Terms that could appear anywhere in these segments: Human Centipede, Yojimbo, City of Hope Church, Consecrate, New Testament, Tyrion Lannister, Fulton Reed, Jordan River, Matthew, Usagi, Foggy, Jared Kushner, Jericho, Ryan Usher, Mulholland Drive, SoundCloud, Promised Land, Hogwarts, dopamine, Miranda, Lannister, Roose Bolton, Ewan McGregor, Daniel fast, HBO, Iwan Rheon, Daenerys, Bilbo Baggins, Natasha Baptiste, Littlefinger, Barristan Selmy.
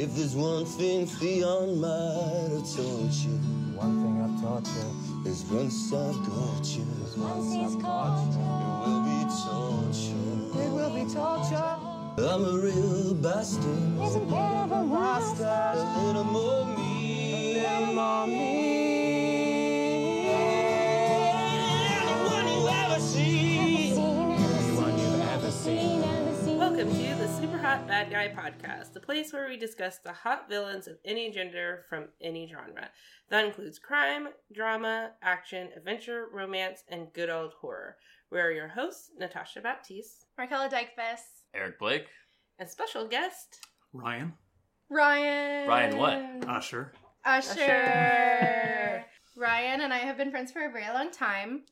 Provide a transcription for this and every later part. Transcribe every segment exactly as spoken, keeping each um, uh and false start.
If there's one thing Theon might have taught you, one thing I've taught you is once I've got you, once he's caught you, it will be torture. It will be torture. I'm a real bastard. Isn't ever bastard. A little more me. A little more me. Anyone you ever see. Anyone you've ever seen. Welcome to the Super Hot Bad Guy Podcast, the place where we discuss the hot villains of any gender from any genre. That includes crime, drama, action, adventure, romance, and good old horror. We are your hosts, Natasha Baptiste, Marcella Dykefest, Eric Blake, and special guest, Ryan. Ryan. Ryan what? Usher. Usher. Usher. Ryan and I have been friends for a very long time.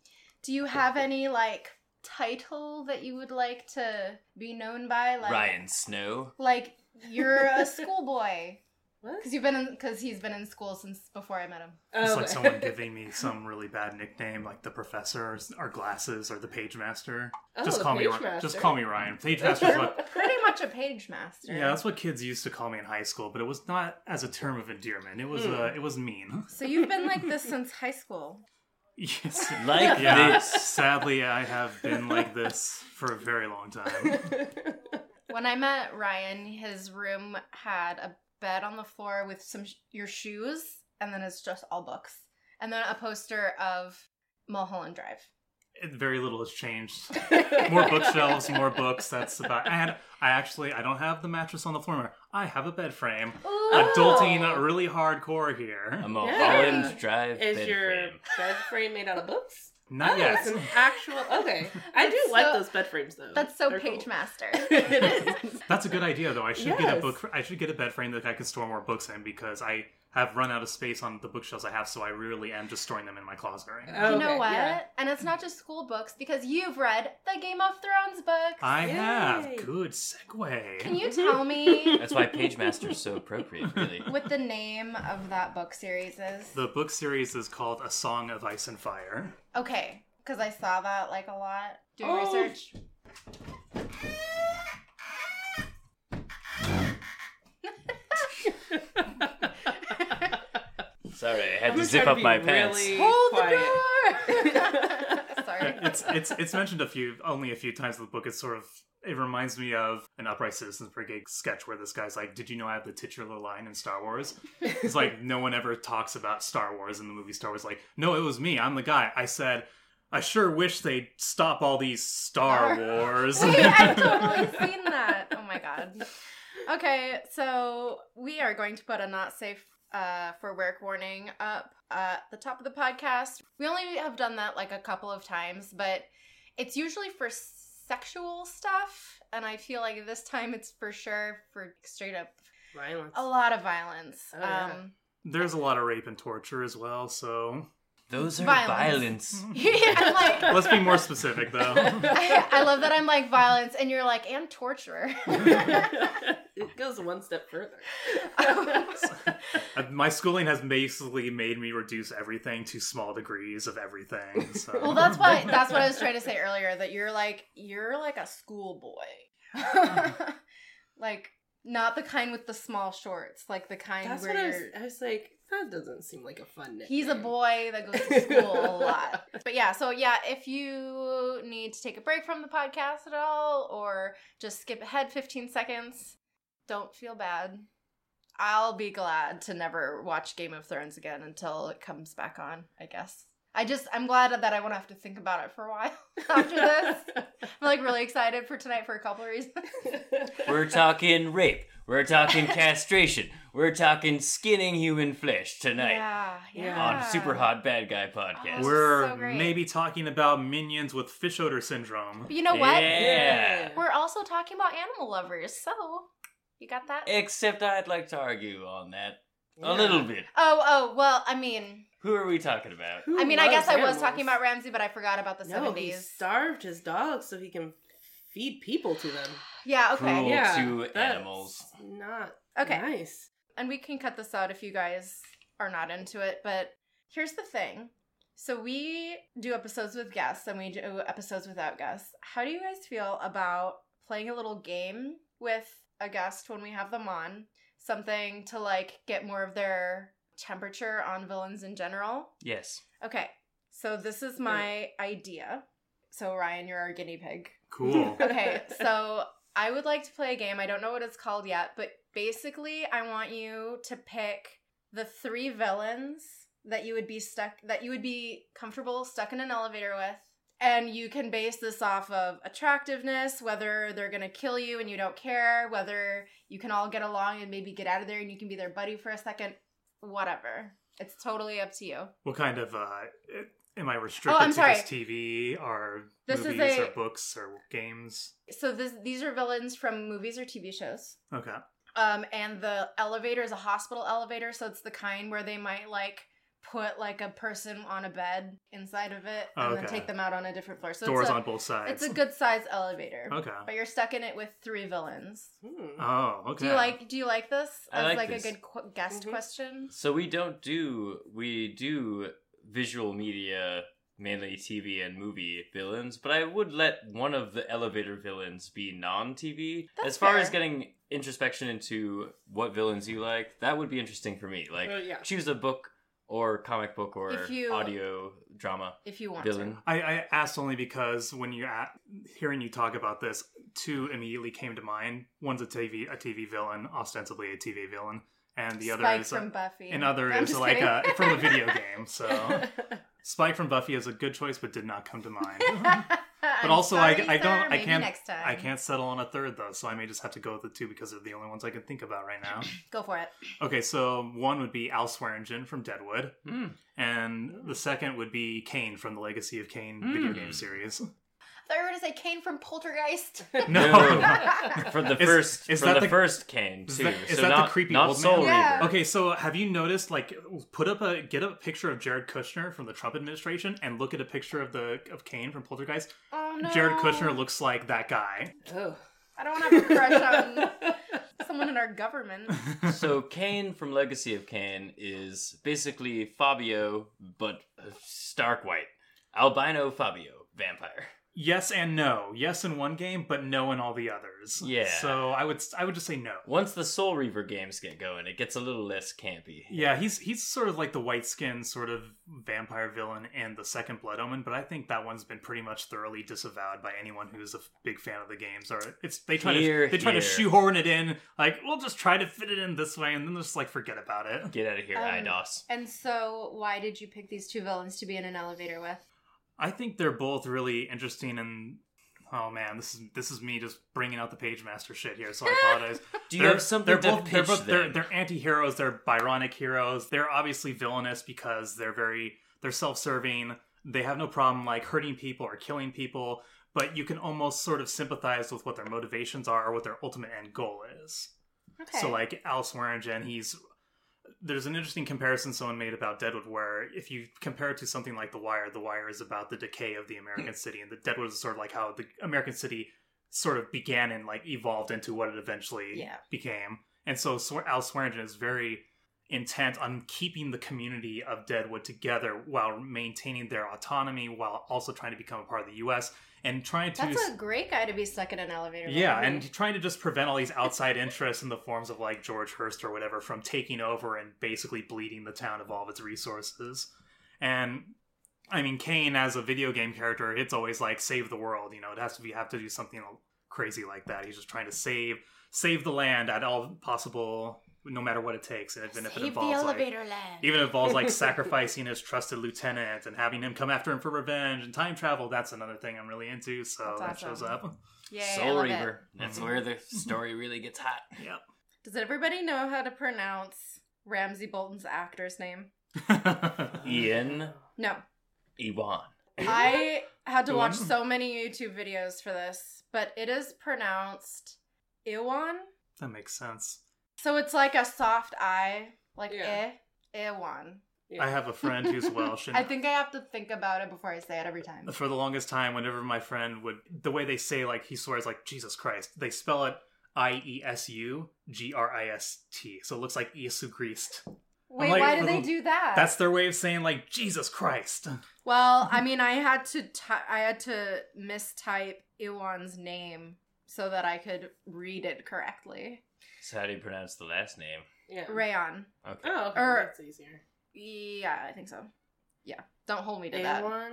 Do you have any, like, title that you would like to be known by, like Ryan Snow? Like you're a schoolboy. What? Because you've been because he's been in school since before I met him. Oh. It's like someone giving me some really bad nickname, like the professor, or glasses, or the page master. Oh, just call page me. Master. Just call me Ryan. Page master's what. Pretty much a page master. Yeah, that's what kids used to call me in high school, but it was not as a term of endearment. It was mm. uh, it was mean. So you've been like this since high school. Yes. Like yeah, this. Sadly, I have been like this for a very long time. When I met Ryan, his room had a bed on the floor with some sh- your shoes, and then it's just all books. And then a poster of Mulholland Drive. Very little has changed. More bookshelves, more books. That's about. I had. I actually. I don't have the mattress on the floor anymore. I have a bed frame. Ooh. Adulting really hardcore here. A Mulholland yeah. Drive is bed your frame. Bed frame made out of books? Not oh, yet. It's an actual. Okay, I do so, like those bed frames though. That's so They're page cool. master. It is. That's a good idea though. I should yes. get a book. I should get a bed frame that I can store more books in because I have run out of space on the bookshelves I have, so I really am just storing them in my closet right now. Okay, you know what? Yeah. And it's not just school books, because you've read the Game of Thrones books. I Yay. have. Good segue. Can you tell me? That's why Page Master is so appropriate, really. What the name of that book series is? The book series is called A Song of Ice and Fire. Okay, because I saw that, like, a lot. Doing oh. research. Sorry, I had I'm to zip up to my really pants. Hold the door! Sorry. It's it's it's mentioned a few only a few times in the book. It's sort of it reminds me of an Upright Citizens Brigade sketch where this guy's like, "Did you know I have the titular line in Star Wars?" It's like no one ever talks about Star Wars in the movie Star Wars. Like, no, it was me. I'm the guy. I said, I sure wish they'd stop all these Star Wars. Wait, I've totally seen that. Oh my god. Okay, so we are going to put a not safe. Uh, for work warning up at the top of the podcast. We only have done that like a couple of times, but it's usually for sexual stuff, and I feel like this time it's for sure for straight up violence. A lot of violence. Oh, yeah. Um, There's a lot of rape and torture as well, so... Those are violence. violence. Like, let's be more specific, though. I, I love that I'm like violence, and you're like, and torture. It goes one step further. Um, My schooling has basically made me reduce everything to small degrees of everything. So. Well, that's what that's what I was trying to say earlier. That you're like you're like a schoolboy, like not the kind with the small shorts, like the kind that's where what I was, you're. I was like. That doesn't seem like a fun nickname. He's a boy that goes to school a lot. But yeah, so yeah, if you need to take a break from the podcast at all or just skip ahead fifteen seconds, don't feel bad. I'll be glad to never watch Game of Thrones again until it comes back on, I guess. I just, I'm glad that I won't have to think about it for a while after this. I'm like really excited for tonight for a couple of reasons. We're talking rape. We're talking castration. We're talking skinning human flesh tonight. Yeah, yeah. On Super Hot Bad Guy Podcast. Oh, we're so maybe talking about minions with fish odor syndrome. But you know what? Yeah. We're also talking about animal lovers, so you got that? Except I'd like to argue on that yeah. a little bit. Oh, oh, well, I mean... Who are we talking about? Who I mean, I guess animals? I was talking about Ramsay, but I forgot about the seventies. No, he starved his dogs so he can feed people to them. Yeah, okay. Cruel yeah, to animals. Not okay. nice. And we can cut this out if you guys are not into it, but here's the thing. So we do episodes with guests and we do episodes without guests. How do you guys feel about playing a little game with a guest when we have them on? something to, like, get more of their temperature on villains in general? Yes. Okay. So this is my idea. So, Ryan, you're our guinea pig. Cool. Okay. So I would like to play a game. I don't know what it's called yet, but basically I want you to pick the three villains that you would be stuck, that you would be comfortable stuck in an elevator with. And you can base this off of attractiveness, whether they're going to kill you and you don't care, whether you can all get along and maybe get out of there and you can be their buddy for a second, whatever. It's totally up to you. What kind of, uh, am I restricted oh, to just T V or this movies is a... or books or games? So this, these are villains from movies or T V shows. Okay. Um, and the elevator is a hospital elevator, so it's the kind where they might, like, put, like, a person on a bed inside of it and okay. then take them out on a different floor. So Doors it's a, on both sides. It's a good-sized elevator. Okay. But you're stuck in it with three villains. Mm. Oh, okay. Do you like Do you like this? As, I like, like this. a good qu- guest mm-hmm. question? So we don't do... We do visual media, mainly T V and movie villains, but I would let one of the elevator villains be non-T V. That's as far fair. as getting introspection into what villains you like, that would be interesting for me. Like, uh, yeah. choose a book... Or comic book or you, audio drama. If you want villain. to. I, I asked only because when you at, hearing you talk about this, two immediately came to mind. One's a T V a T V villain, ostensibly a T V villain, and the Spike other is from a, Buffy. And other I'm is like a, from a video game. So Spike from Buffy is a good choice, but did not come to mind. But also, sorry, I, I don't. I can't. I can't settle on a third though, so I may just have to go with the two because they're the only ones I can think about right now. Go for it. Okay, so one would be Al Swearengen from Deadwood, mm. and the second would be Kane from the Legacy of Kane mm. video game series. I thought you were going to say Kane from Poltergeist. No, from the first, is, is from the, the first Kane too. Is that, is so that not, the creepy not old man? Yeah. Okay, so have you noticed? Like, put up a get up a picture of Jared Kushner from the Trump administration, and look at a picture of the of Kane from Poltergeist. Oh no, Jared Kushner looks like that guy. Oh, I don't want to have a crush on someone in our government. So Kane from Legacy of Kane is basically Fabio, but stark white, albino Fabio vampire. Yes and no. Yes in one game, but no in all the others. Yeah. So I would I would just say no. Once the Soul Reaver games get going, it gets a little less campy. Yeah, he's he's sort of like the white-skinned sort of vampire villain in the second Blood Omen, but I think that one's been pretty much thoroughly disavowed by anyone who's a big fan of the games. Or it's they try here, to they try here. to shoehorn it in, like, we'll just try to fit it in this way, and then just like forget about it. Get out of here, um, I D O S. And so why did you pick these two villains to be in an elevator with? I think they're both really interesting, and oh man, this is this is me just bringing out the page master shit here. So I apologize. Do you they're, have something they're to both, pitch they're, both, they're they're anti-heroes. They're Byronic heroes. They're obviously villainous because they're very they're self-serving. They have no problem like hurting people or killing people, but you can almost sort of sympathize with what their motivations are or what their ultimate end goal is. Okay. So like Al Swearengen, he's. There's an interesting comparison someone made about Deadwood where if you compare it to something like The Wire, The Wire is about the decay of the American city, and the Deadwood is sort of like how the American city sort of began and like evolved into what it eventually yeah. became. And so Al Swearengen is very intent on keeping the community of Deadwood together while maintaining their autonomy, while also trying to become a part of the U S and trying to... That's a great guy to be stuck in an elevator. Yeah, and me. trying to just prevent all these outside interests in the forms of like George Hurst or whatever from taking over and basically bleeding the town of all of its resources. And I mean, Kane as a video game character, it's always like save the world. You know, it has to be have to do something crazy like that. He's just trying to save save the land at all possible. No matter what it takes, and even if it involves like, even involves like sacrificing his trusted lieutenant and having him come after him for revenge and time travel, that's another thing I'm really into. So that's that awesome. shows up. Yeah, Soul Reaver. It. That's mm-hmm. where the story really gets hot. Yep. Does everybody know how to pronounce Ramsay Bolton's actor's name? Ian. No. Iwan. I had to Iwan? watch so many YouTube videos for this, but it is pronounced Iwan. That makes sense. So it's like a soft I, like yeah. eh, eh, one. Yeah. I have a friend who's Welsh. And I think I have to think about it before I say it every time. For the longest time, whenever my friend would, the way they say, like, he swears, like, Jesus Christ, they spell it I E S U G R I S T. So it looks like Iesu Christ. Wait, like, why do they do that? That's their way of saying, like, Jesus Christ. Well, I mean, I had to, t- I had to mistype Iwan's name so that I could read it correctly. So how do you pronounce the last name? Yeah. Rheon. Okay. Oh, okay. Or, that's easier. Yeah, I think so. Yeah. Don't hold me to Iwan... that.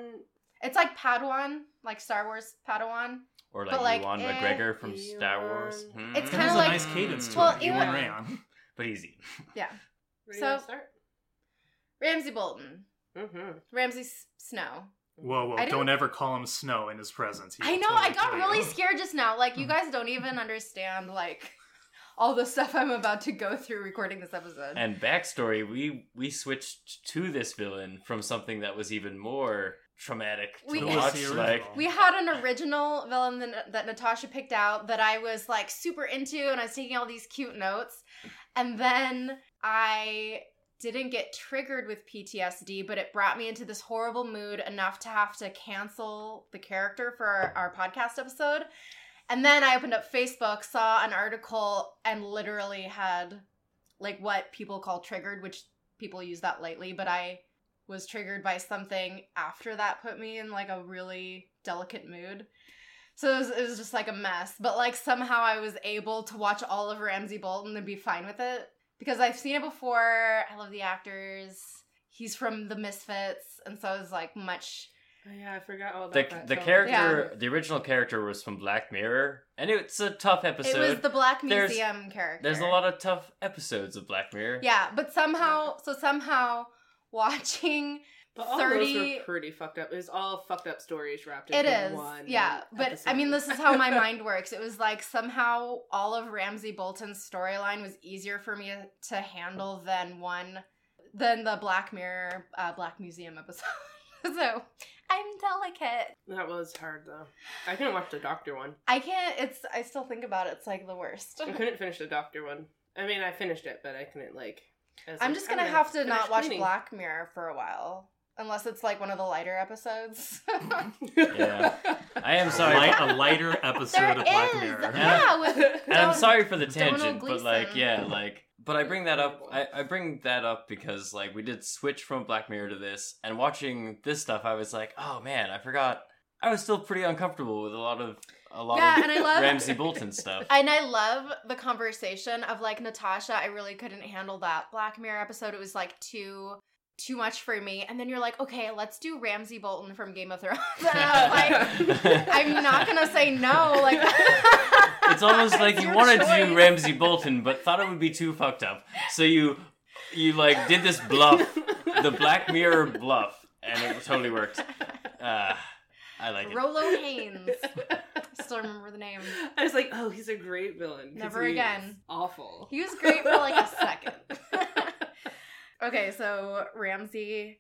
It's like Padawan, like Star Wars Padawan. Or like, like Ewan McGregor eh, from Ewan... Star Wars. Mm-hmm. It's kind of like... a nice cadence to well, it. Iwan Rheon. But easy. Yeah. Ready so, to start? Ramsay Bolton. Mm-hmm. Ramsay S- Snow. Whoa, whoa, don't ever call him Snow in his presence. I know, totally I got really him. scared just now. Like, you guys don't even understand, like, all the stuff I'm about to go through recording this episode. And backstory, we we switched to this villain from something that was even more traumatic to we, watch. Like, we had an original villain that, that Natasha picked out that I was, like, super into, and I was taking all these cute notes. And then I... didn't get triggered with P T S D, but it brought me into this horrible mood enough to have to cancel the character for our, our podcast episode. And then I opened up Facebook, saw an article, and literally had like what people call triggered, which people use that lightly, but I was triggered by something after that put me in like a really delicate mood. So it was, it was just like a mess, but like somehow I was able to watch all of Ramsay Bolton and be fine with it. Because I've seen it before. I love the actors. He's from the Misfits, and so it's like much. Oh, yeah, I forgot all about the, that. The so character, yeah. the original character, was from Black Mirror, and it's a tough episode. It was the Black Museum there's, character. There's a lot of tough episodes of Black Mirror. Yeah, but somehow, so somehow, watching. But all thirty... those were pretty fucked up. It was all fucked up stories wrapped into it is. one. Yeah, but episode. I mean, this is how my mind works. It was like somehow all of Ramsay Bolton's storyline was easier for me to handle than one, than the Black Mirror, uh, Black Museum episode. So I'm delicate. That was hard though. I couldn't watch the Doctor one. I can't. It's. I still think about it. It's like the worst. I couldn't finish the Doctor one. I mean, I finished it, but I couldn't like. I I'm like, just gonna have to not watch cleaning. Black Mirror for a while. Unless it's, like, one of the lighter episodes. Yeah. I am sorry. Light, a lighter episode there of Black is. Mirror. And yeah. With, and Don, I'm sorry for the tangent, but, like, yeah, like... But I bring that up... I, I bring that up because, like, we did switch from Black Mirror to this, and watching this stuff, I was like, oh, man, I forgot... I was still pretty uncomfortable with a lot of... A lot yeah, of and I love, Ramsay Bolton stuff. And I love the conversation of, like, Natasha, I really couldn't handle that Black Mirror episode. It was, like, too... too much for me, and then you're like, okay, let's do Ramsay Bolton from Game of Thrones. I'm like, I'm not gonna say no. Like, it's almost like it's you wanted choice. to do Ramsay Bolton, but thought it would be too fucked up, so you, you like did this bluff, the Black Mirror bluff, and it totally worked. Uh, I like it. Rolo Haynes. Still remember the name. I was like, oh, he's a great villain. Never again. Awful. He was great for like a second. Okay, so Ramsay,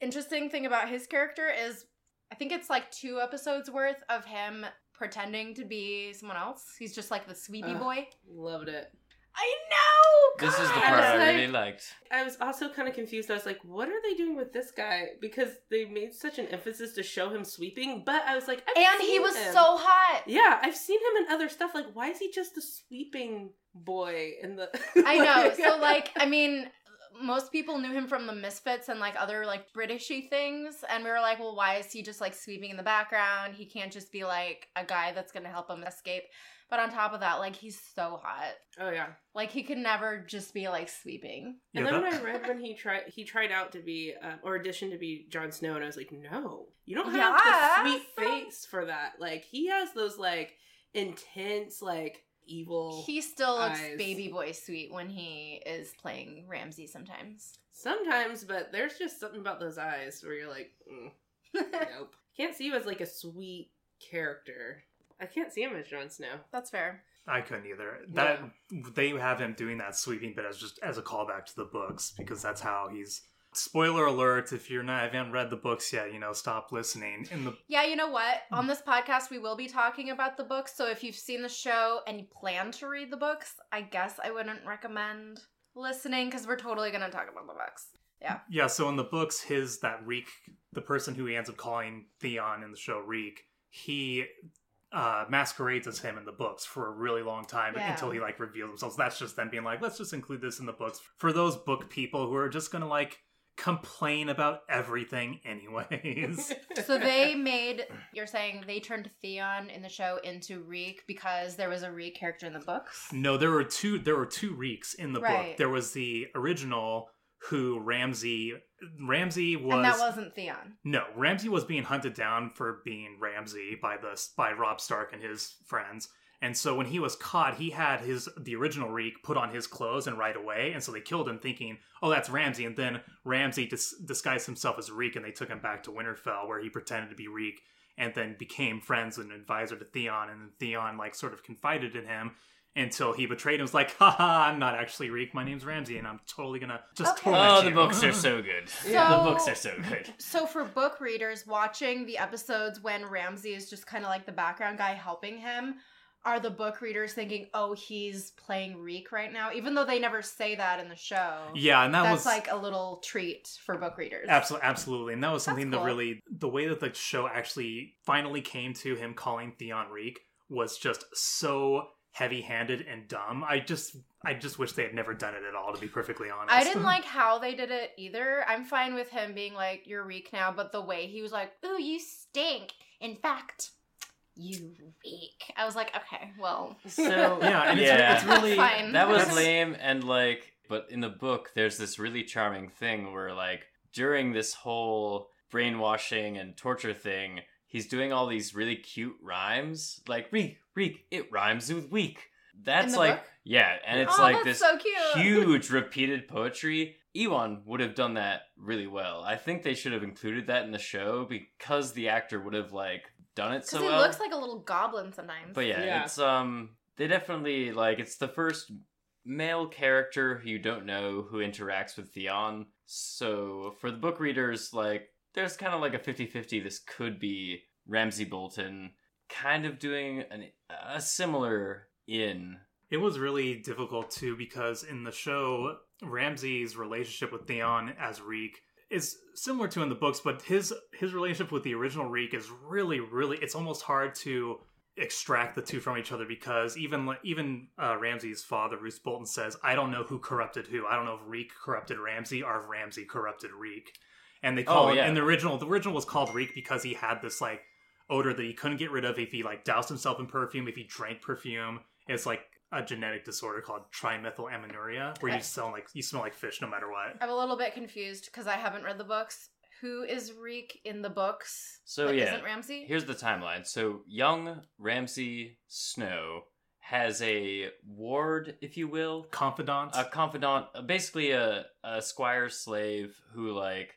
interesting thing about his character is I think it's like two episodes worth of him pretending to be someone else. He's just like the sweetie Ugh, boy. Loved it. I know! God! This is the part I, I really like, liked. I was also kind of confused. I was like, what are they doing with this guy? Because they made such an emphasis to show him sweeping, but I was like, I've And seen he was him. so hot! Yeah, I've seen him in other stuff. Like, why is he just the sweeping boy in the... I know. So, like, I mean... most people knew him from the Misfits and, like, other, like, Britishy things. And we were like, well, why is he just, like, sweeping in the background? He can't just be, like, a guy that's going to help him escape. But on top of that, like, he's so hot. Oh, yeah. Like, he could never just be, like, sweeping. Yeah, and then that... when I read when he tried he tried out to be, um, or auditioned to be Jon Snow, and I was like, no. You don't have yes. the sweet face for that. Like, he has those, like, intense, like... evil he still eyes. looks baby boy sweet when he is playing Ramsay sometimes sometimes but there's just something about those eyes where you're like mm, nope. Can't see you as like a sweet character. I can't see him as Jon Snow. That's fair. I couldn't either. That yeah. They have him doing that sweeping bit as just as a callback to the books, because that's how he's... Spoiler alert, if you're not, if you haven't read the books yet, you know, stop listening. In the Yeah, you know what? On this podcast, we will be talking about the books. So if you've seen the show and you plan to read the books, I guess I wouldn't recommend listening, because we're totally going to talk about the books. Yeah. Yeah, so in the books, his, that Reek, the person who he ends up calling Theon in the show Reek, he uh, masquerades as him in the books for a really long time yeah. until he, like, reveals himself. So that's just them being like, let's just include this in the books. For those book people who are just going to, like, complain about everything anyways. So they made, you're saying they turned Theon in the show into Reek because there was a Reek character in the books? No, there were two, there were two Reeks in the right. book. There was the original who Ramsay, Ramsay was... And that wasn't Theon. No, Ramsay was being hunted down for being Ramsay by the, by Robb Stark and his friends. And so when he was caught, he had his the original Reek put on his clothes and right away. And so they killed him thinking, oh, that's Ramsay. And then Ramsay dis- disguised himself as Reek and they took him back to Winterfell where he pretended to be Reek and then became friends and advisor to Theon. And Theon like sort of confided in him until he betrayed him. It was like, haha, I'm not actually Reek. My name's Ramsay and I'm totally going to just okay. torment oh, you. Oh, the books are so good. Yeah. So, the books are so good. So for book readers watching the episodes when Ramsay is just kind of like the background guy helping him, are the book readers thinking, oh, he's playing Reek right now? Even though they never say that in the show. Yeah, and that that's was... That's like a little treat for book readers. Absolutely, absolutely. And that was something cool. that really... The way that the show actually finally came to him calling Theon Reek was just so heavy-handed and dumb. I just... I just wish they had never done it at all, to be perfectly honest. I didn't like how they did it either. I'm fine with him being like, you're Reek now, but the way he was like, ooh, you stink. In fact... You Reek. I was like, okay, well. So, yeah, and yeah. It's, it's really... Fine. That was lame, and like, but in the book, there's this really charming thing where like, during this whole brainwashing and torture thing, he's doing all these really cute rhymes, like, Reek, Reek, it rhymes with week. That's like, book? Yeah, and it's oh, like this so huge repeated poetry. Iwan would have done that really well. I think they should have included that in the show because the actor would have like, done it so well. Because he looks like a little goblin sometimes. But yeah, yeah, it's, um, they definitely, like, it's the first male character who you don't know who interacts with Theon. So for the book readers, like, there's kind of like a fifty-fifty. This could be Ramsay Bolton kind of doing an, a similar in. It was really difficult, too, because in the show, Ramsay's relationship with Theon as Reek is similar to in the books, but his his relationship with the original Reek is really, really... It's almost hard to extract the two from each other because even even uh, Ramsay's father, Roose Bolton, says, I don't know who corrupted who. I don't know if Reek corrupted Ramsay or if Ramsay corrupupted Reek. And they call oh, yeah. it... And the original, the original was called Reek because he had this, like, odor that he couldn't get rid of if he, like, doused himself in perfume, if he drank perfume. It's like a genetic disorder called trimethylamonuria, where okay. you smell like you smell like fish no matter what. I'm a little bit confused because I haven't read the books. Who is Reek in the books? So yeah, isn't Ramsay? Here's the timeline. So young Ramsay Snow has a ward, if you will, confidant, a confidant, basically a, a squire slave who like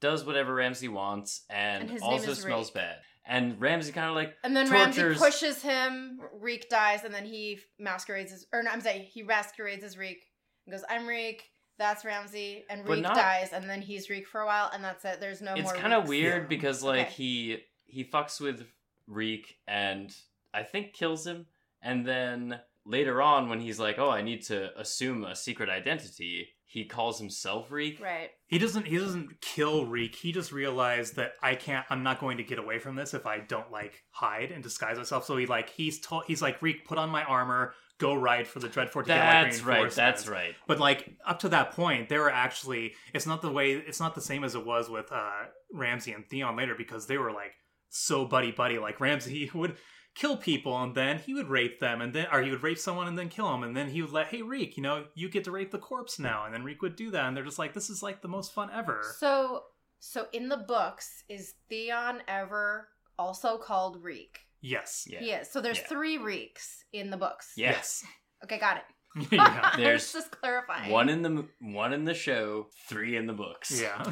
does whatever Ramsay wants and, and his also name is smells Reek. Bad. And Ramsay kind of like and then tortures. Ramsay pushes him. Reek dies, and then he masquerades as, or no, I'm saying he masquerades as Reek. And goes, I'm Reek. That's Ramsay, and Reek not, dies, and then he's Reek for a while, and that's it. There's no it's more. It's kind of weird yeah. because like okay. he he fucks with Reek, and I think kills him, and then later on when he's like, oh, I need to assume a secret identity. He calls himself Reek. Right. He doesn't he doesn't kill Reek. He just realized that I can't I'm not going to get away from this if I don't like hide and disguise myself. So he like he's told he's like, Reek, put on my armor, go ride for the Dreadfort to that's get my reinforcements. That's right, that's right. But like up to that point, they were actually it's not the way it's not the same as it was with uh Ramsay and Theon later because they were like so buddy buddy. Like Ramsay would kill people and then he would rape them and then or he would rape someone and then kill him and then he would let hey Reek you know you get to rape the corpse now and then Reek would do that and they're just like this is like the most fun ever. So so in the books is Theon ever also called Reek? Yes. Yeah. He is. So there's yeah. three Reeks in the books. Yes. Okay, got it. Yeah. There's just clarifying. One in the one in the show, three in the books. Yeah,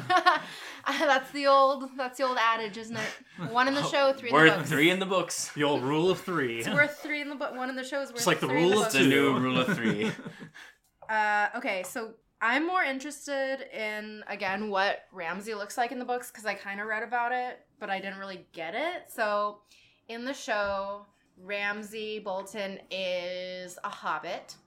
that's the old that's the old adage, isn't it? One in the show, three. We're in the books. Three in the books. The old rule of three. It's worth three in the book. One in the show is worth. It's like the three rule of two. The new rule of three. uh, okay, so I'm more interested in again what Ramsay looks like in the books because I kind of read about it, but I didn't really get it. So in the show, Ramsay Bolton is a hobbit.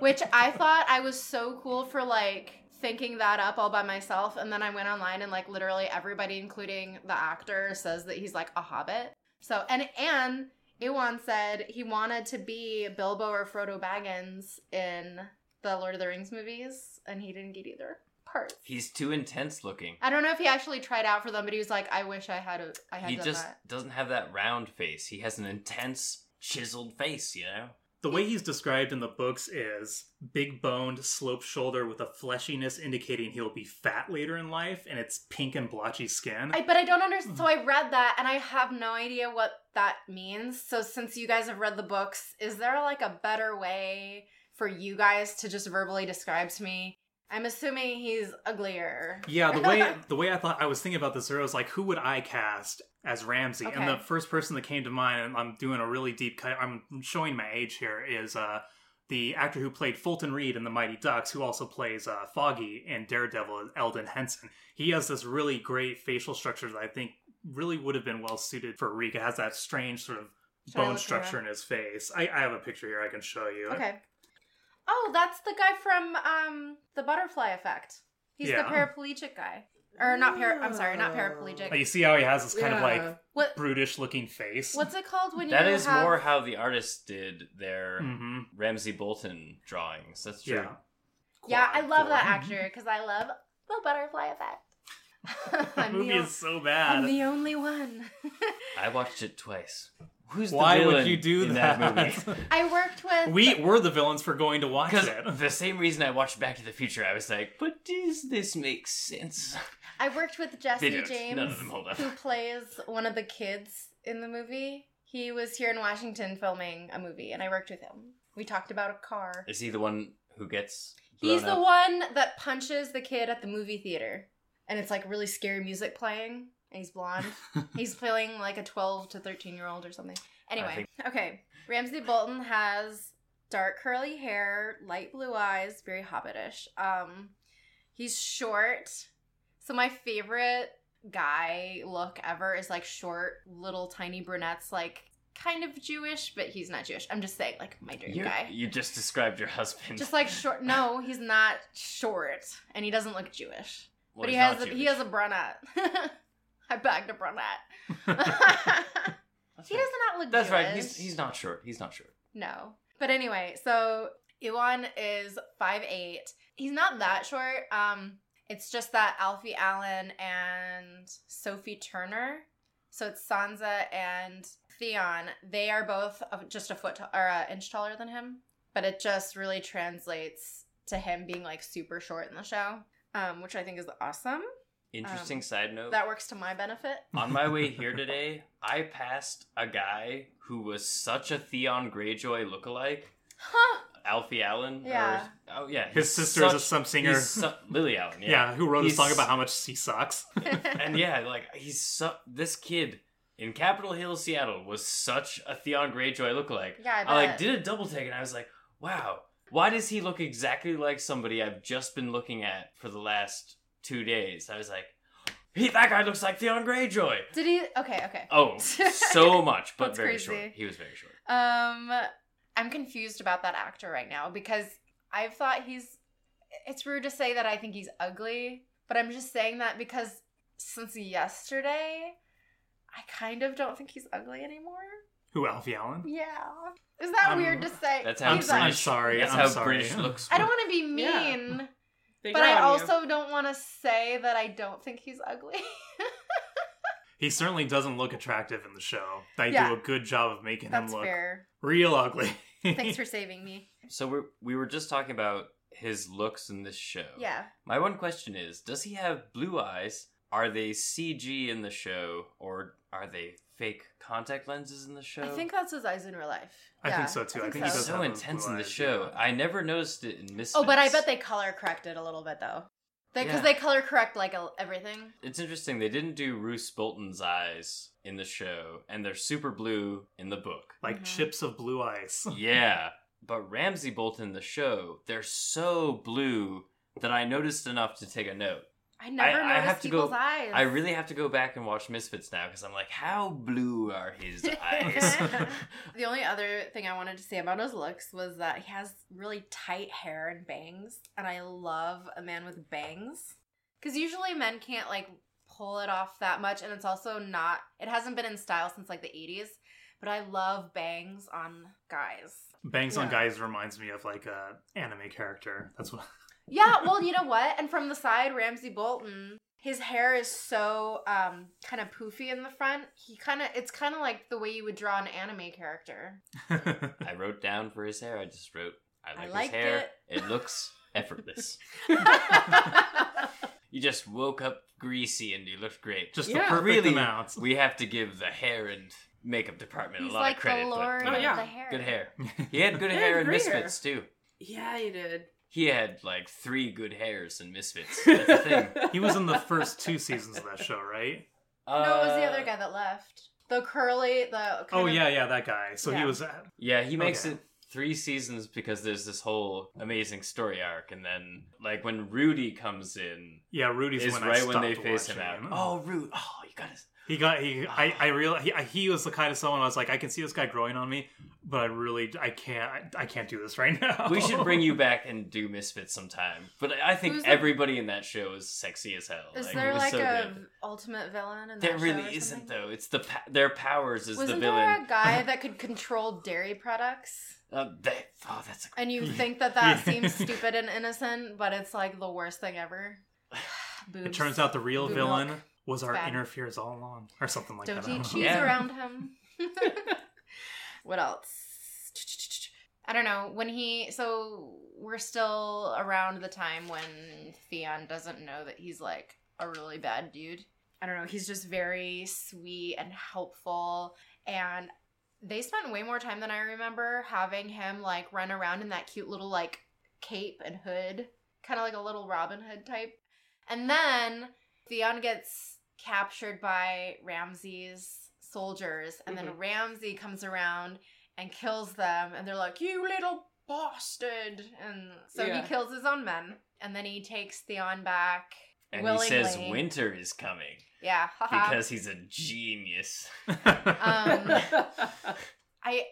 Which I thought I was so cool for like thinking that up all by myself, and then I went online and like literally everybody, including the actor, says that he's like a hobbit. So and and Iwan said he wanted to be Bilbo or Frodo Baggins in the Lord of the Rings movies, and he didn't get either. parts. He's too intense looking. I don't know if he actually tried out for them, but he was like, I wish I had a, I had he done just that. Doesn't have that round face. He has an intense, chiseled face, you know? The way he's described in the books is big-boned, sloped shoulder with a fleshiness indicating he'll be fat later in life, and it's pink and blotchy skin. I, but I don't understand. So I read that, and I have no idea what that means. So since you guys have read the books, is there, like, a better way for you guys to just verbally describe to me? I'm assuming he's uglier. Yeah, the way the way I thought, I was thinking about this earlier, I was like, who would I cast as Ramsay? Okay. And the first person that came to mind, and I'm doing a really deep cut, I'm showing my age here, is uh, the actor who played Fulton Reed in The Mighty Ducks, who also plays uh, Foggy in Daredevil, Eldon Henson. He has this really great facial structure that I think really would have been well suited for Reek. It has that strange sort of Should bone structure in his face. I, I have a picture here I can show you. Okay. Oh, that's the guy from um, The Butterfly Effect. He's yeah. the paraplegic guy. Or not paraplegic. I'm sorry, not paraplegic. You see how he has this kind yeah. of like what, brutish-looking face? What's it called when that you That is have... more how the artists did their mm-hmm. Ramsay Bolton drawings. That's true. Yeah, yeah I love that actor because I love The Butterfly Effect. That movie is so bad. I'm the only one. I watched it twice. Who's Why the villain would you do in that? that movie? I worked with... We were the villains for going to watch it. The same reason I watched Back to the Future, I was like, but does this make sense? I worked with Jesse James, who plays one of the kids in the movie. He was here in Washington filming a movie, and I worked with him. We talked about a car. Is he the one who gets blown He's up? The one that punches the kid at the movie theater. And it's like really scary music playing. And he's blonde. He's playing like a twelve to thirteen-year-old or something. Anyway, think- okay. Ramsay Bolton has dark curly hair, light blue eyes, very hobbitish. Um, he's short. So my favorite guy look ever is like short, little tiny brunettes, like kind of Jewish, but he's not Jewish. I'm just saying, like my dream You're, guy. You just described your husband. Just like short. No, he's not short, and he doesn't look Jewish. Well, but he has a, he has a brunette. I bagged a brunette. He does not look That's Jewish. Right. He's, he's not short. He's not short. No. But anyway, so Iwan is five eight. He's not that short. Um, it's just that Alfie Allen and Sophie Turner, so it's Sansa and Theon, they are both just a foot t- or an inch taller than him. But it just really translates to him being like super short in the show, um, which I think is awesome. Interesting um, side note. That works to my benefit. On my way here today, I passed a guy who was such a Theon Greyjoy lookalike. Huh. Alfie Allen. Yeah. Or, oh, yeah. His sister such, is a some singer. Su- Lily Allen. Yeah. yeah who wrote he's, a song about how much he sucks. And yeah, like, he's su- this kid in Capitol Hill, Seattle was such a Theon Greyjoy lookalike. Yeah, I bet. I like, did a double take and I was like, wow, why does he look exactly like somebody I've just been looking at for the last... two days. I was like, he, that guy looks like Theon Greyjoy. Did he? Okay, okay. Oh, so much, but very crazy. Short. He was very short. Um, I'm confused about that actor right now because I've thought he's, it's rude to say that I think he's ugly, but I'm just saying that because since yesterday, I kind of don't think he's ugly anymore. Who, Alfie Allen? Yeah. Is that um, weird to say? That's how British, I'm sorry. That's I'm how sorry. British looks. I don't want to be mean. Yeah. Big but I also you. don't want to say that I don't think he's ugly. He certainly doesn't look attractive in the show. They yeah. do a good job of making That's him look fair. real ugly. Thanks for saving me. So we we were just talking about his looks in this show. Yeah. My one question is, does he have blue eyes? Are they C G in the show, or are they fake contact lenses in the show? I think that's his eyes in real life. I yeah, think so too. I think, I think so. He's so intense in the show. I never noticed it in Misfits. Oh, but I bet they color corrected a little bit though, because they, yeah. they color correct like everything. It's interesting. They didn't do Roose Bolton's eyes in the show, and they're super blue in the book, like mm-hmm. chips of blue ice. Yeah, but Ramsay Bolton in the show, they're so blue that I noticed enough to take a note. I never I, noticed I people's go, eyes. I really have to go back and watch Misfits now because I'm like, how blue are his eyes? The only other thing I wanted to say about his looks was that he has really tight hair and bangs, and I love a man with bangs because usually men can't like pull it off that much, and it's also not, it hasn't been in style since like the eighties, but I love bangs on guys. Bangs yeah. on guys reminds me of like a anime character. That's what... Yeah, well, you know what? And from the side, Ramsay Bolton, his hair is so um, kind of poofy in the front. He kind of, it's kind of like the way you would draw an anime character. I wrote down for his hair. I just wrote, I like I his hair. It, it looks effortless. You just woke up greasy and you looked great. Just yeah, the perfect really, amount. We have to give the hair and makeup department He's a lot like of credit. The Lord but, oh, yeah. of the hair. Good hair. He had good hair in Misfits hair. too. Yeah, he did. He had like three good hairs in Misfits. That's the thing. He was in the first two seasons of that show, right? Uh, no, it was the other guy that left. The curly, the kind Oh of, yeah, yeah, that guy. So yeah. he was uh, Yeah, he makes okay. it three seasons because there's this whole amazing story arc, and then like when Rudy comes in, yeah, Rudy's is when right I when they face him out. Him. Oh, Rudy! Oh, you got his. He got he. Oh. I I realized he, he was the kind of someone I was like, I can see this guy growing on me, but I really I can't I, I can't do this right now. We should bring you back and do Misfits sometime. But I think Who's everybody the... in that show is sexy as hell. Is like, there like so a good. ultimate villain? In that there really show or isn't something? though. It's the their powers is Wasn't the villain. Wasn't there a guy that could control dairy products? Uh, they, oh, that's a... And you think that that yeah. seems stupid and innocent, but it's like the worst thing ever. Boobs. It turns out the real Boob villain milk. was our Bad. interferes all along, or something like Don't that. Don't eat cheese yeah. around him. What else? I don't know. When he, so we're still around the time when Theon doesn't know that he's like a really bad dude. I don't know. He's just very sweet and helpful, and they spent way more time than I remember having him, like, run around in that cute little, like, cape and hood. Kind of like a little Robin Hood type. And then Theon gets captured by Ramsay's soldiers. And mm-hmm. then Ramsay comes around and kills them. And they're like, you little bastard. And so yeah. he kills his own men. And then he takes Theon back. And willingly. He says winter is coming. Yeah. Ha-ha. Because he's a genius. um, I, I, I,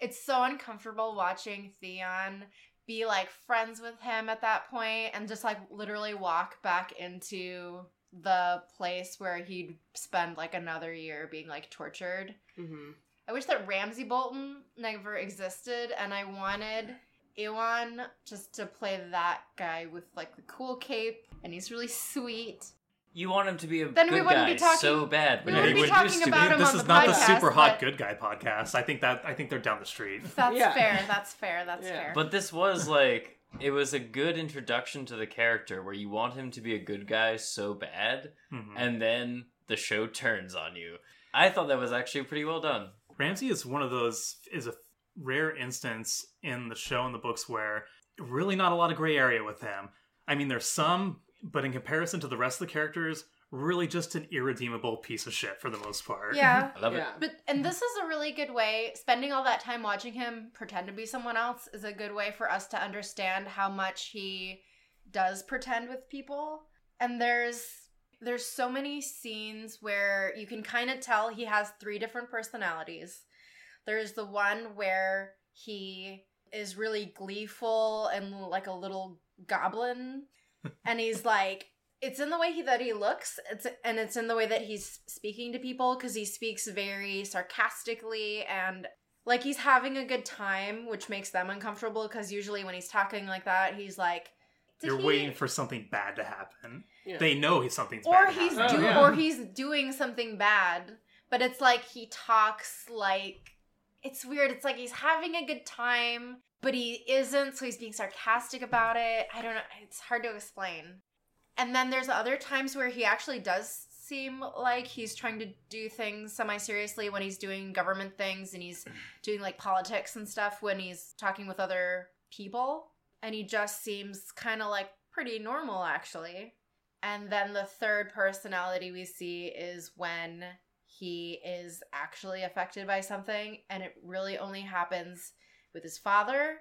it's so uncomfortable watching Theon be like friends with him at that point and just like literally walk back into the place where he'd spend like another year being like tortured. Mm-hmm. I wish that Ramsay Bolton never existed, and I wanted Iwan just to play that guy with like the cool cape, and he's really sweet. You want him to be a then good guy be talking, so bad. But we wouldn't be talking about him. This is not the super hot good guy podcast. I think that I think they're down the street. That's yeah. fair. That's fair. That's yeah. fair. But this was like, it was a good introduction to the character where you want him to be a good guy so bad, mm-hmm. and then the show turns on you. I thought that was actually pretty well done. Ramsay is one of those, is a rare instance in the show and the books where really not a lot of gray area with him. I mean, there's some, but in comparison to the rest of the characters, really just an irredeemable piece of shit for the most part. Yeah. I love yeah. it. But, and this is a really good way, spending all that time watching him pretend to be someone else is a good way for us to understand how much he does pretend with people. And there's there's so many scenes where you can kind of tell he has three different personalities. There's the one where he is really gleeful and like a little goblin. And he's like, it's in the way he, that he looks, it's and it's in the way that he's speaking to people, because he speaks very sarcastically and like he's having a good time, which makes them uncomfortable because usually when he's talking like that, he's like, you're he... waiting for something bad to happen. Yeah. They know he's something's or bad he's to happen. Do- oh, yeah. Or he's doing something bad, but it's like he talks like, it's weird. It's like he's having a good time, but he isn't, so he's being sarcastic about it. I don't know. It's hard to explain. And then there's other times where he actually does seem like he's trying to do things semi-seriously when he's doing government things and he's doing, like, politics and stuff when he's talking with other people. And he just seems kind of, like, pretty normal, actually. And then the third personality we see is when he is actually affected by something, and it really only happens with his father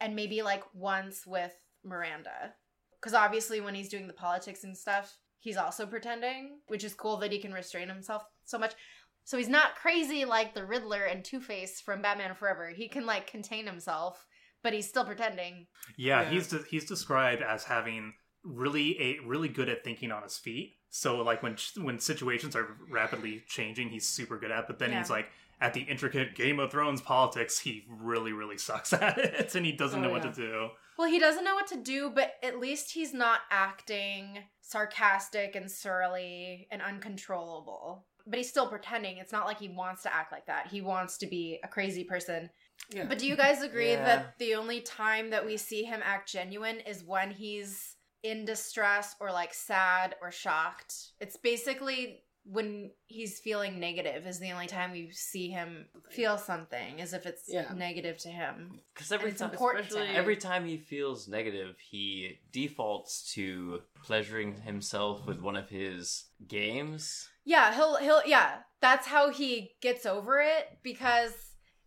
and maybe like once with Miranda. Because obviously when he's doing the politics and stuff, he's also pretending, which is cool that he can restrain himself so much. So he's not crazy like the Riddler and Two-Face from Batman Forever. He can like contain himself, but he's still pretending. Yeah, yeah. he's de- he's described as having really a really good at thinking on his feet. So like when when situations are rapidly changing, he's super good at, but then yeah. he's like, at the intricate Game of Thrones politics, he really, really sucks at it, and he doesn't oh, know yeah. what to do. Well, he doesn't know what to do, but at least he's not acting sarcastic and surly and uncontrollable. But he's still pretending. It's not like he wants to act like that. He wants to be a crazy person. Yeah. But do you guys agree yeah. that the only time that we see him act genuine is when he's in distress or like sad or shocked? It's basically when he's feeling negative is the only time we see him feel something, as if it's yeah. negative to him. Because every time, especially every time he feels negative, he defaults to pleasuring himself with one of his games. Yeah, he'll he'll yeah. That's how he gets over it because.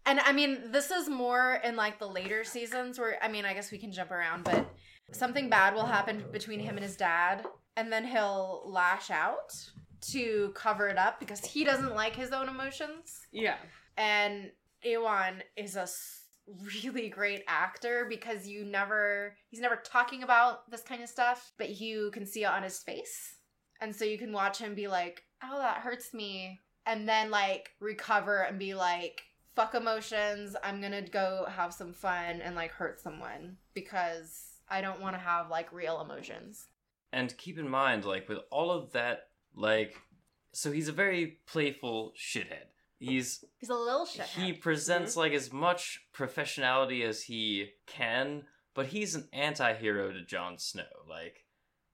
And, I mean, this is more in, like, the later seasons where, I mean, I guess we can jump around, but something bad will happen between him and his dad, and then he'll lash out to cover it up because he doesn't like his own emotions. Yeah. And Iwan is a really great actor because you never, he's never talking about this kind of stuff, but you can see it on his face. And so you can watch him be like, oh, that hurts me. And then, like, recover and be like, fuck emotions, I'm gonna go have some fun and, like, hurt someone because I don't want to have, like, real emotions. And keep in mind, like, with all of that, like, so he's a very playful shithead. He's... He's a little shithead. He presents, mm-hmm. like, as much professionality as he can, but he's an anti-hero to Jon Snow. Like,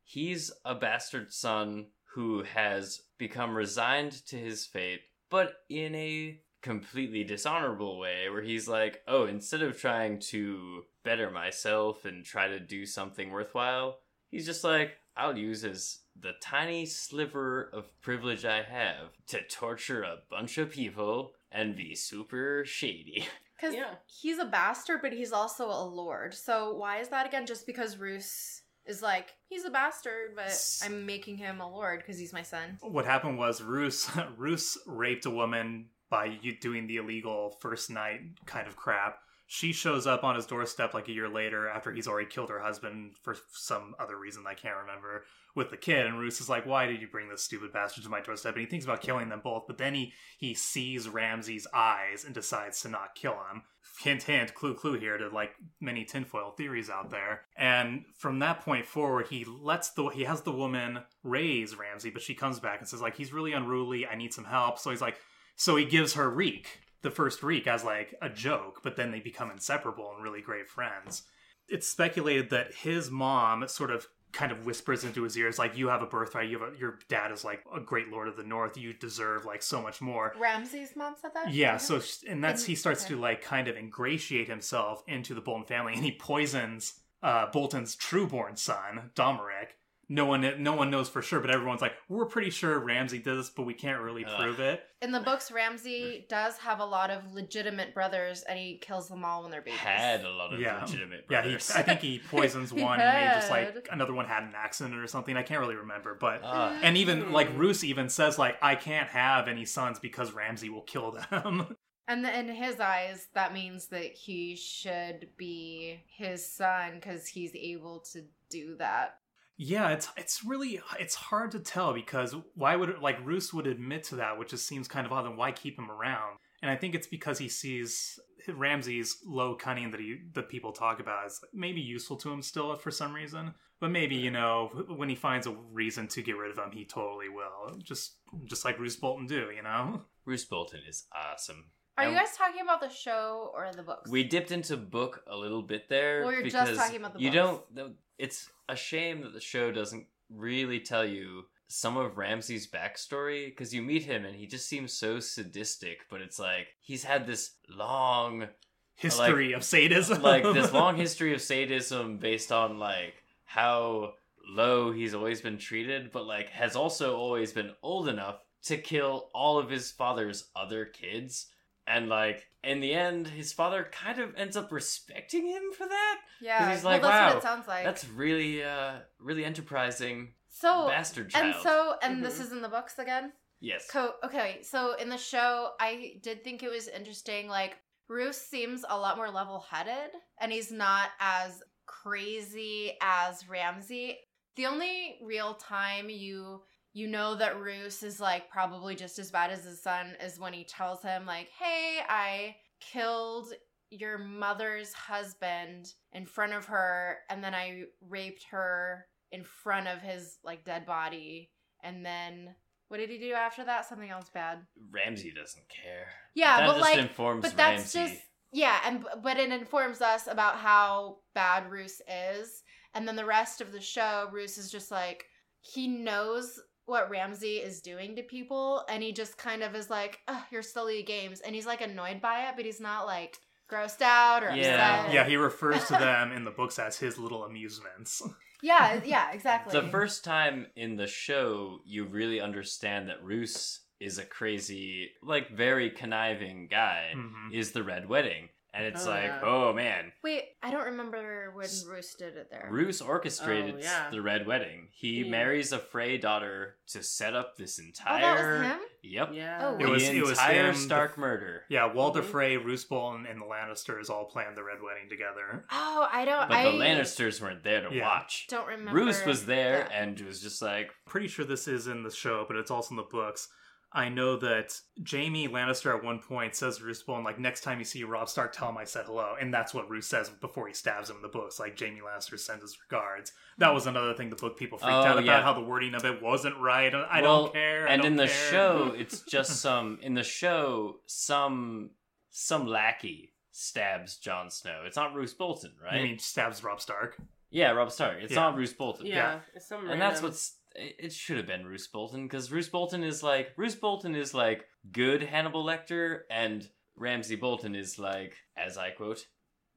he's a bastard son who has become resigned to his fate, but in a completely dishonorable way, where he's like, oh, instead of trying to better myself and try to do something worthwhile, he's just like, I'll use as the tiny sliver of privilege I have to torture a bunch of people and be super shady. Because yeah. he's a bastard, but he's also a lord. So why is that again? Just because Roose is like, he's a bastard, but I'm making him a lord because he's my son. What happened was Roose, Roose raped a woman by you doing the illegal first night kind of crap. She shows up on his doorstep like a year later after he's already killed her husband for some other reason I can't remember with the kid. And Roose is like, why did you bring this stupid bastard to my doorstep? And he thinks about killing them both. But then he, he sees Ramsay's eyes and decides to not kill him. Hint, hint, clue, clue here to like many tinfoil theories out there. And from that point forward, he lets the he has the woman raise Ramsay, but she comes back and says like, he's really unruly. I need some help. So he's like, So he gives her Reek, the first Reek, as like a joke, but then they become inseparable and really great friends. It's speculated that his mom sort of kind of whispers into his ears, like, you have a birthright, you have a, your dad is like a great lord of the north, you deserve like so much more. Ramsay's mom said that? Yeah, yeah. so, she, and that's, he starts okay. to like kind of ingratiate himself into the Bolton family, and he poisons uh, Bolton's trueborn son, Domeric. No one no one knows for sure, but everyone's like, we're pretty sure Ramsay did this, but we can't really Ugh. prove it. In the books, Ramsay does have a lot of legitimate brothers, and he kills them all when they're babies. Had a lot of yeah. legitimate brothers. Yeah, he, I think he poisons one, he and they just, like, another one had an accident or something. I can't really remember, but... Uh. And even, like, Roose even says, like, I can't have any sons because Ramsay will kill them. And the, in his eyes, that means that he should be his son because he's able to do that. Yeah, it's it's really, it's hard to tell because why would, like, Roose would admit to that, which just seems kind of odd, and why keep him around? And I think it's because he sees Ramsay's low cunning that he that people talk about is maybe useful to him still for some reason. But maybe, you know, when he finds a reason to get rid of him, he totally will. Just just like Roose Bolton do, you know? Roose Bolton is awesome. Are you guys talking about the show or the books? We dipped into book a little bit there. Well, you're just talking about the you books. You don't... It's a shame that the show doesn't really tell you some of Ramsay's backstory, because you meet him and he just seems so sadistic, but it's like, he's had this long... History like, of sadism. Like, this long history of sadism based on, like, how low he's always been treated, but, like, has also always been old enough to kill all of his father's other kids. And, like, in the end, his father kind of ends up respecting him for that. Yeah, because he's like, well, that's wow, what it sounds like. That's really, uh, really enterprising so, bastard child. And so, and mm-hmm. this is in the books again? Yes. Co- okay, so in the show, I did think it was interesting, like, Roose seems a lot more level-headed, and he's not as crazy as Ramsay. The only real time you... You know that Roose is, like, probably just as bad as his son is when he tells him, like, hey, I killed your mother's husband in front of her, and then I raped her in front of his, like, dead body. And then what did he do after that? Something else bad. Ramsay doesn't care. Yeah, that but just like, informs but that's Ramsay. Just yeah, and but it informs us about how bad Roose is. And then the rest of the show, Roose is just like, he knows what Ramsay is doing to people, and he just kind of is like, oh, your silly games. And he's like annoyed by it, but he's not like grossed out or yeah. upset. Yeah, he refers to them in the books as his little amusements. Yeah, yeah, exactly. The first time in the show, you really understand that Roose is a crazy, like, very conniving guy, mm-hmm. is the Red Wedding. And it's oh, like, yeah. oh, man. Wait, I don't remember when Roose did it there. Roose orchestrated oh, yeah. the Red Wedding. He yeah. marries a Frey daughter to set up this entire... Oh, that was him? Yep. Yeah. Oh, it was the it entire was him, Stark the, murder. Yeah, Walder mm-hmm. Frey, Roose Bolton, and the Lannisters all planned the Red Wedding together. Oh, I don't... But I, the Lannisters weren't there to yeah. watch. Don't remember. Roose was there yeah. and was just like... Pretty sure this is in the show, but it's also in the books. I know that Jamie Lannister at one point says to Roose Bolton, like, next time you see Robb Stark, tell him I said hello. And that's what Roose says before he stabs him in the books. Like, Jamie Lannister sends his regards. That was another thing the book people freaked oh, out about, yeah. how the wording of it wasn't right. I well, don't care. I and don't in the care. show, it's just some, in the show, some some lackey stabs Jon Snow. It's not Roose Bolton, right? You mean stabs Robb Stark? Yeah, Robb Stark. It's yeah. not Roose Bolton. Yeah. yeah. It's some and that's what's... It should have been Roose Bolton, because Roose Bolton is like Roose Bolton is like good Hannibal Lecter, and Ramsay Bolton is like, as I quote,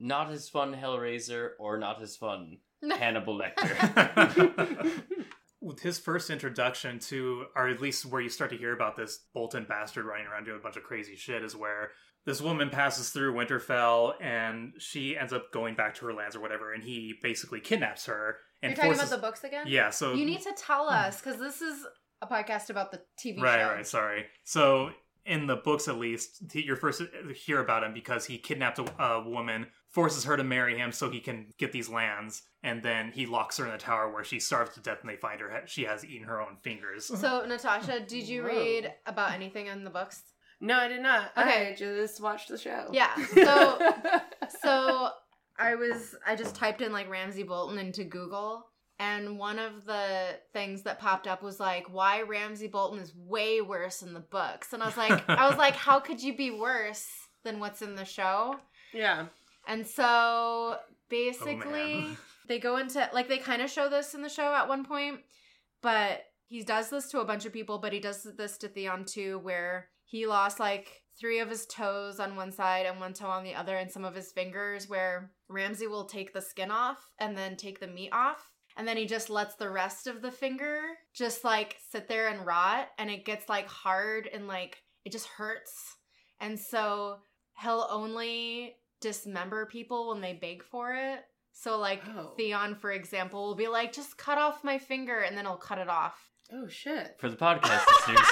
not as fun Hellraiser or not as fun Hannibal Lecter. With his first introduction to, or at least where you start to hear about this Bolton bastard running around doing a bunch of crazy shit, is where this woman passes through Winterfell and she ends up going back to her lands or whatever, and he basically kidnaps her. You're talking forces... about the books again? Yeah, so... You need to tell us, because this is a podcast about the T V right, show. Right, right, sorry. So, in the books at least, you're first to hear about him because he kidnapped a, a woman, forces her to marry him so he can get these lands, and then he locks her in a tower where she starves to death and they find her. She has eaten her own fingers. So, Natasha, did you Whoa. read about anything in the books? No, I did not. Okay. I just watched the show. Yeah, so... so... I was, I just typed in, like, Ramsay Bolton into Google, and one of the things that popped up was, like, why Ramsay Bolton is way worse in the books. And I was like, I was like, how could you be worse than what's in the show? Yeah. And so, basically, oh, they go into, like, they kind of show this in the show at one point, but he does this to a bunch of people, but he does this to Theon, too, where he lost, like... three of his toes on one side and one toe on the other, and some of his fingers, where Ramsay will take the skin off and then take the meat off. And then he just lets the rest of the finger just like sit there and rot, and it gets like hard and like it just hurts. And so he'll only dismember people when they beg for it. So like oh. Theon, for example, will be like, just cut off my finger, and then he'll cut it off. Oh, shit. For the podcast listeners,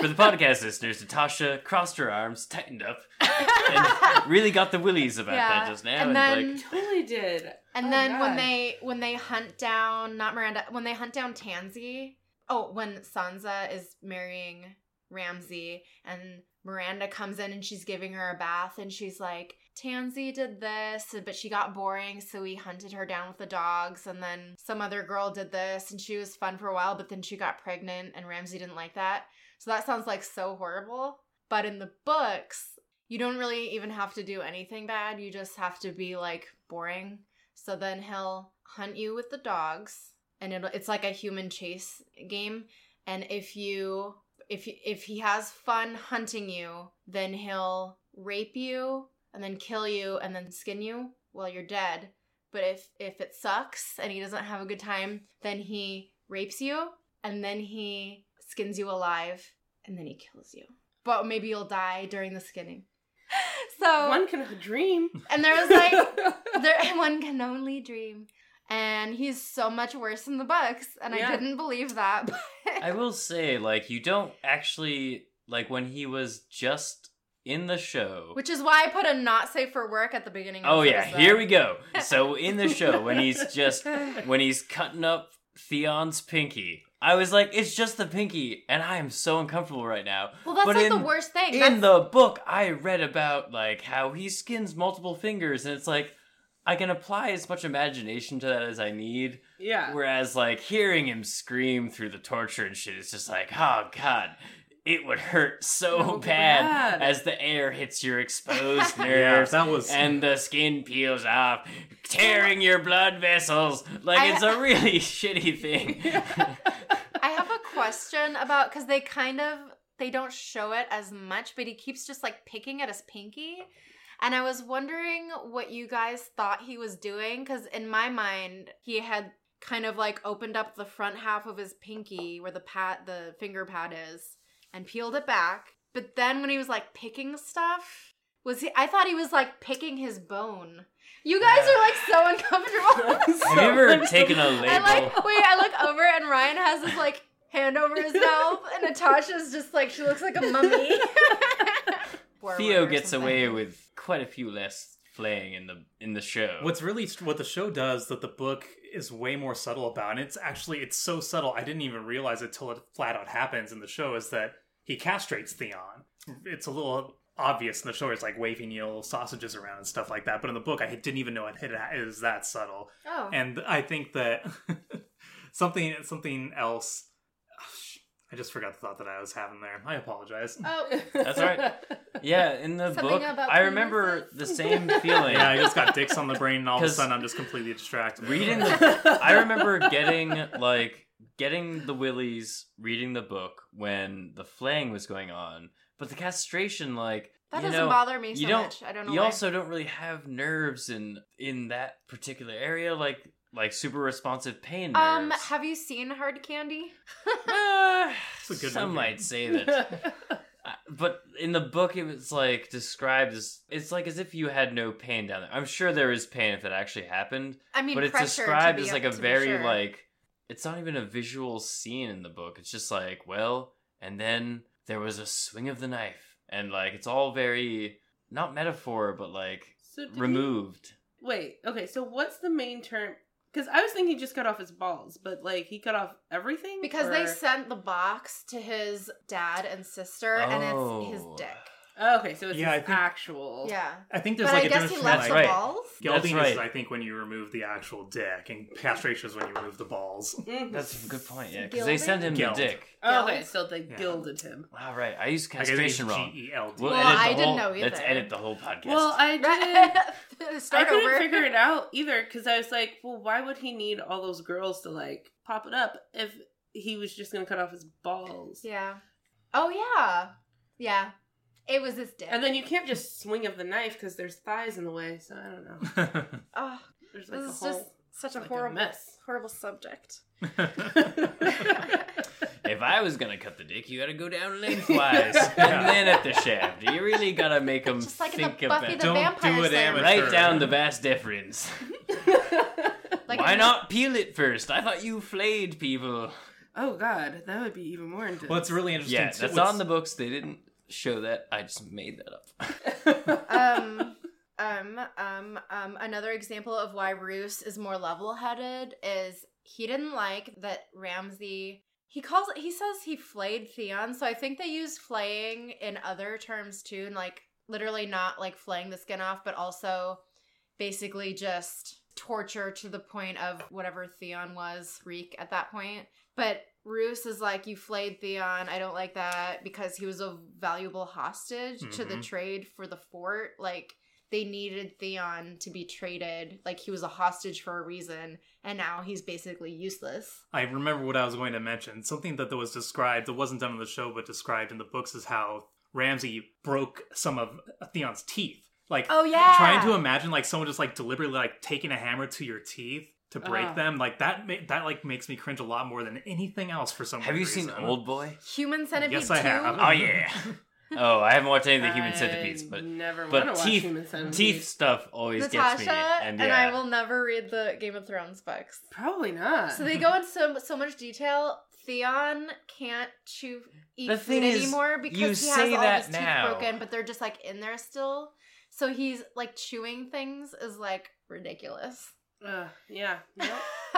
for the podcast listeners, Natasha crossed her arms, tightened up, and really got the willies about yeah. that just now. And, and then, like, totally did. And oh, then God. when they when they hunt down, not Miranda, when they hunt down Tansy, oh, when Sansa is marrying Ramsay, and Miranda comes in and she's giving her a bath, and she's like, Tansy did this, but she got boring, so we hunted her down with the dogs, and then some other girl did this, and she was fun for a while, but then she got pregnant, and Ramsay didn't like that. So that sounds like so horrible, but in the books, you don't really even have to do anything bad, you just have to be, like, boring. So then he'll hunt you with the dogs, and it'll, it's like a human chase game, and if you, if you, if he has fun hunting you, then he'll rape you, and then kill you, and then skin you while you're dead. But if, if it sucks and he doesn't have a good time, then he rapes you, and then he skins you alive, and then he kills you. But maybe you'll die during the skinning. So one can dream. And there was like, there, one can only dream. And he's so much worse in the books, and yeah. I didn't believe that. But... I will say, like, you don't actually, like, when he was just... in the show. Which is why I put a not safe for work at the beginning of the Oh yeah, episode. Here we go. So in the show, when he's just, when he's cutting up Theon's pinky, I was like, it's just the pinky, and I am so uncomfortable right now. Well, that's but like in, the worst thing. In that's... the book, I read about like how he skins multiple fingers, and it's like, I can apply as much imagination to that as I need. Yeah. Whereas like hearing him scream through the torture and shit, it's just like, oh God, it would hurt so oh, bad, bad as the air hits your exposed nerves yeah, that was... and the skin peels off, tearing your blood vessels. Like I... it's a really shitty thing. Yeah. I have a question about, because they kind of, they don't show it as much, but he keeps just like picking at his pinky. And I was wondering what you guys thought he was doing, because in my mind, he had kind of like opened up the front half of his pinky where the pad, the finger pad is, and peeled it back. But then when he was like picking stuff, was he? I thought he was like picking his bone. You guys are like so uncomfortable. Have you ever taken a label? I like wait, I look over and Ryan has his like hand over his mouth, and Natasha's just like she looks like a mummy. Theo gets something. Away with quite a few less flaying in the in the show. What's really what the show does that the book is way more subtle about, and it's actually it's so subtle I didn't even realize it till it flat out happens in the show, is that he castrates Theon. It's a little obvious in the show. It's like waving you know, sausages around and stuff like that. But in the book, I didn't even know it, it is that subtle. Oh, and I think that something something else. I just forgot the thought that I was having there. I apologize. Oh. That's all right. Yeah, in the Something book, I remember the same feeling. Yeah, I just got dicks on the brain, and all of a sudden I'm just completely distracted. Reading the, I remember getting, like, getting the willies, reading the book when the flaying was going on, but the castration, like, That you doesn't know, bother me so much. I don't know You why. Also don't really have nerves in in that particular area, like... Like super responsive pain nerves. Um, have you seen Hard Candy? uh, some movie. Might say that. uh, but in the book, it was like described as it's like as if you had no pain down there. I'm sure there is pain if it actually happened. I mean, but it's described as like a very sure. like it's not even a visual scene in the book. It's just like well, and then there was a swing of the knife, and like it's all very not metaphor, but like so removed. He... Wait, okay. So what's the main term? Because I was thinking he just cut off his balls, but, like, he cut off everything? Because or... they sent the box to his dad and sister, oh. and it's his dick. Oh, okay, so it's yeah, his think, actual... Yeah. I think there's, but like, I a guess difference he left like, the balls? Gelding right. is, I think, when you remove the actual dick, and castration is when you remove the balls. Mm-hmm. That's a good point, yeah, because they sent him Geld. The dick. Oh, okay, so they yeah. gilded him. Wow, right. I used castration wrong. G E L D. Well, well I whole, didn't know either. Let's edit the whole podcast. Well, I didn't... Start I couldn't over. Figure it out either, because I was like, well, why would he need all those girls to, like, pop it up if he was just going to cut off his balls? Yeah. Oh, yeah. Yeah. It was his dick. And then you can't just swing of the knife, because there's thighs in the way, so I don't know. oh, there's like this a is whole, just such a like horrible, a mess. horrible subject. If I was going to cut the dick, you got to go down lengthwise and then at the shaft. You really got to make them like think the about it. Don't do it amateur. Write down the vas deferens. like Why not peel it first? I thought you flayed people. Oh, God. That would be even more intense. Well, it's really interesting. Yeah, too. That's What's... on the books. They didn't show that. I just made that up. um... Um, um, um, another example of why Roose is more level-headed is he didn't like that Ramsay, he calls, he says he flayed Theon, so I think they use flaying in other terms too, and like literally not like flaying the skin off, but also basically just torture to the point of whatever Theon was, Reek at that point. But Roose is like, you flayed Theon, I don't like that, because he was a valuable hostage mm-hmm. to the trade for the fort, like... They needed Theon to be traded, like he was a hostage for a reason, and now he's basically useless. I remember what I was going to mention. Something that was described, that wasn't done on the show, but described in the books, is how Ramsay broke some of Theon's teeth. Like, oh, yeah. Trying to imagine like someone just like deliberately like taking a hammer to your teeth to break uh. them, like that, ma- that like makes me cringe a lot more than anything else for some reason. Have you seen Old Boy? Human Centipede Yes, I two? Have. Oh yeah. Oh, I haven't watched any of the Human Centipedes, but never but want to teeth, watch Human Centipedes. Teeth stuff always Natasha gets me. And, yeah. and I will never read the Game of Thrones books. Probably not. So they go into so, so much detail. Theon can't chew eat the food is, anymore because you he say has all that his now. Teeth broken, but they're just like in there still. So he's like chewing things is like ridiculous. Uh, yeah. Nope.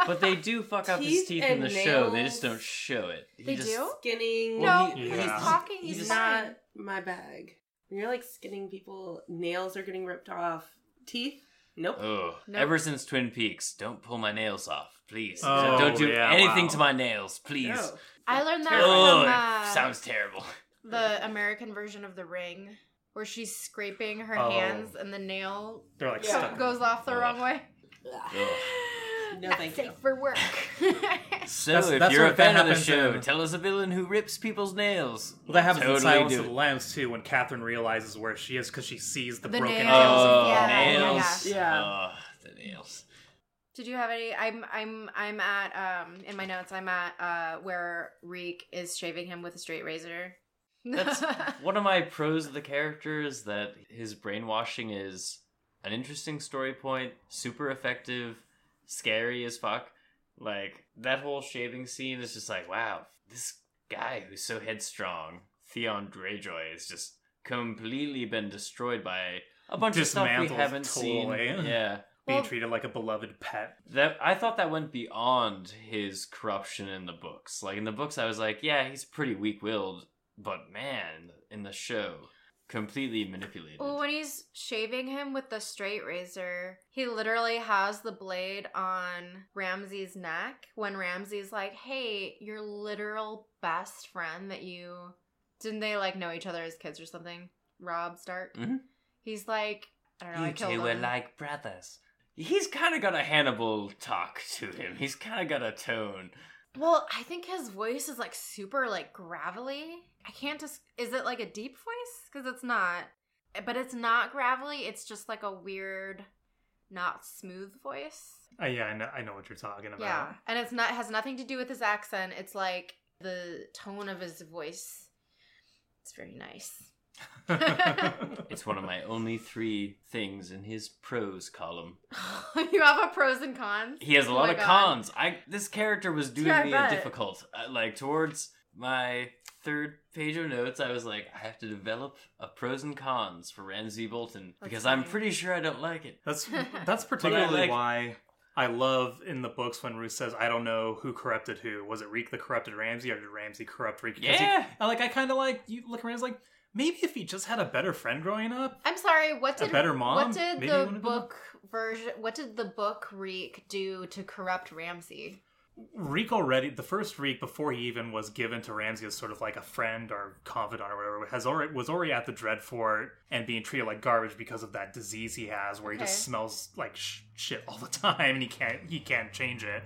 But they do fuck up his teeth in the nails. show. They just don't show it. He they just, do? Skinning. Well, no, he, yeah. he's talking. He's, he's not fine. My bag. When you're like skinning people, nails are getting ripped off. Teeth? Nope. Ugh. Nope. Ever since Twin Peaks, don't pull my nails off, please. Oh, don't do yeah, anything wow. to my nails, please. No. I learned that oh, from... Uh, sounds terrible. The American version of The Ring, where she's scraping her oh. hands and the nail They're like yeah. stuck. goes off the Ugh. wrong way. Ugh. No, Not thank safe you. for work. So, that's, if that's you're a fan of the show, in... tell us a villain who rips people's nails. Well, that happens totally in Silence of the Lambs, too, when Catherine realizes where she is because she sees the, the broken nails. nails. Oh, yeah. nails. Yeah. yeah. Oh, the nails. Did you have any? I'm, I'm, I'm at, um, in my notes, I'm at uh, where Reek is shaving him with a straight razor. That's one of my pros of the character is that his brainwashing is an interesting story point, super effective, scary as fuck. Like, that whole shaving scene is just like, wow, this guy who's so headstrong, Theon Greyjoy, has just completely been destroyed by a bunch Dismantled of stuff we haven't totally. seen. Yeah. Being well, treated like a beloved pet. That I thought that went beyond his corruption in the books. Like, in the books, I was like, yeah, he's pretty weak-willed, but man, in the show... completely manipulated. Well, when he's shaving him with the straight razor, he literally has the blade on Ramsay's neck when Ramsay's like, hey, your literal best friend that you... Didn't they, like, know each other as kids or something? Robb Stark? Mm-hmm. He's like, I don't know, you I killed him. You two were like brothers. He's kind of got a Hannibal talk to him. He's kind of got a tone. Well, I think his voice is, like, super, like, gravelly. I can't just... Is it, like, a deep voice? Because it's not. But it's not gravelly. It's just, like, a weird, not smooth voice. Uh, yeah, I know, I know what you're talking about. Yeah, and it's not has nothing to do with his accent. It's, like, the tone of his voice. It's very nice. It's one of my only three things in his pros column. You have a pros and cons? He has a oh lot of God. cons. I This character was doing yeah, me a difficult. Uh, like, towards my third page of notes, I was like, I have to develop a pros and cons for Ramsay Bolton. That's because funny. I'm pretty sure I don't like it. That's that's particularly like, why I love in the books when Roose says, I don't know who corrupted who. Was it Reek that corrupted Ramsay, or did Ramsay corrupt Reek? Yeah! He, like, I kind of like, you look around, it's like, maybe if he just had a better friend growing up. I'm sorry, what did a better mom? What did maybe the book version? What did the book Reek do to corrupt Ramsay? Reek already, the first Reek before he even was given to Ramsay as sort of like a friend or confidant or whatever, has already was already at the Dreadfort and being treated like garbage because of that disease he has, where okay. he just smells like sh- shit all the time and he can't he can't change it.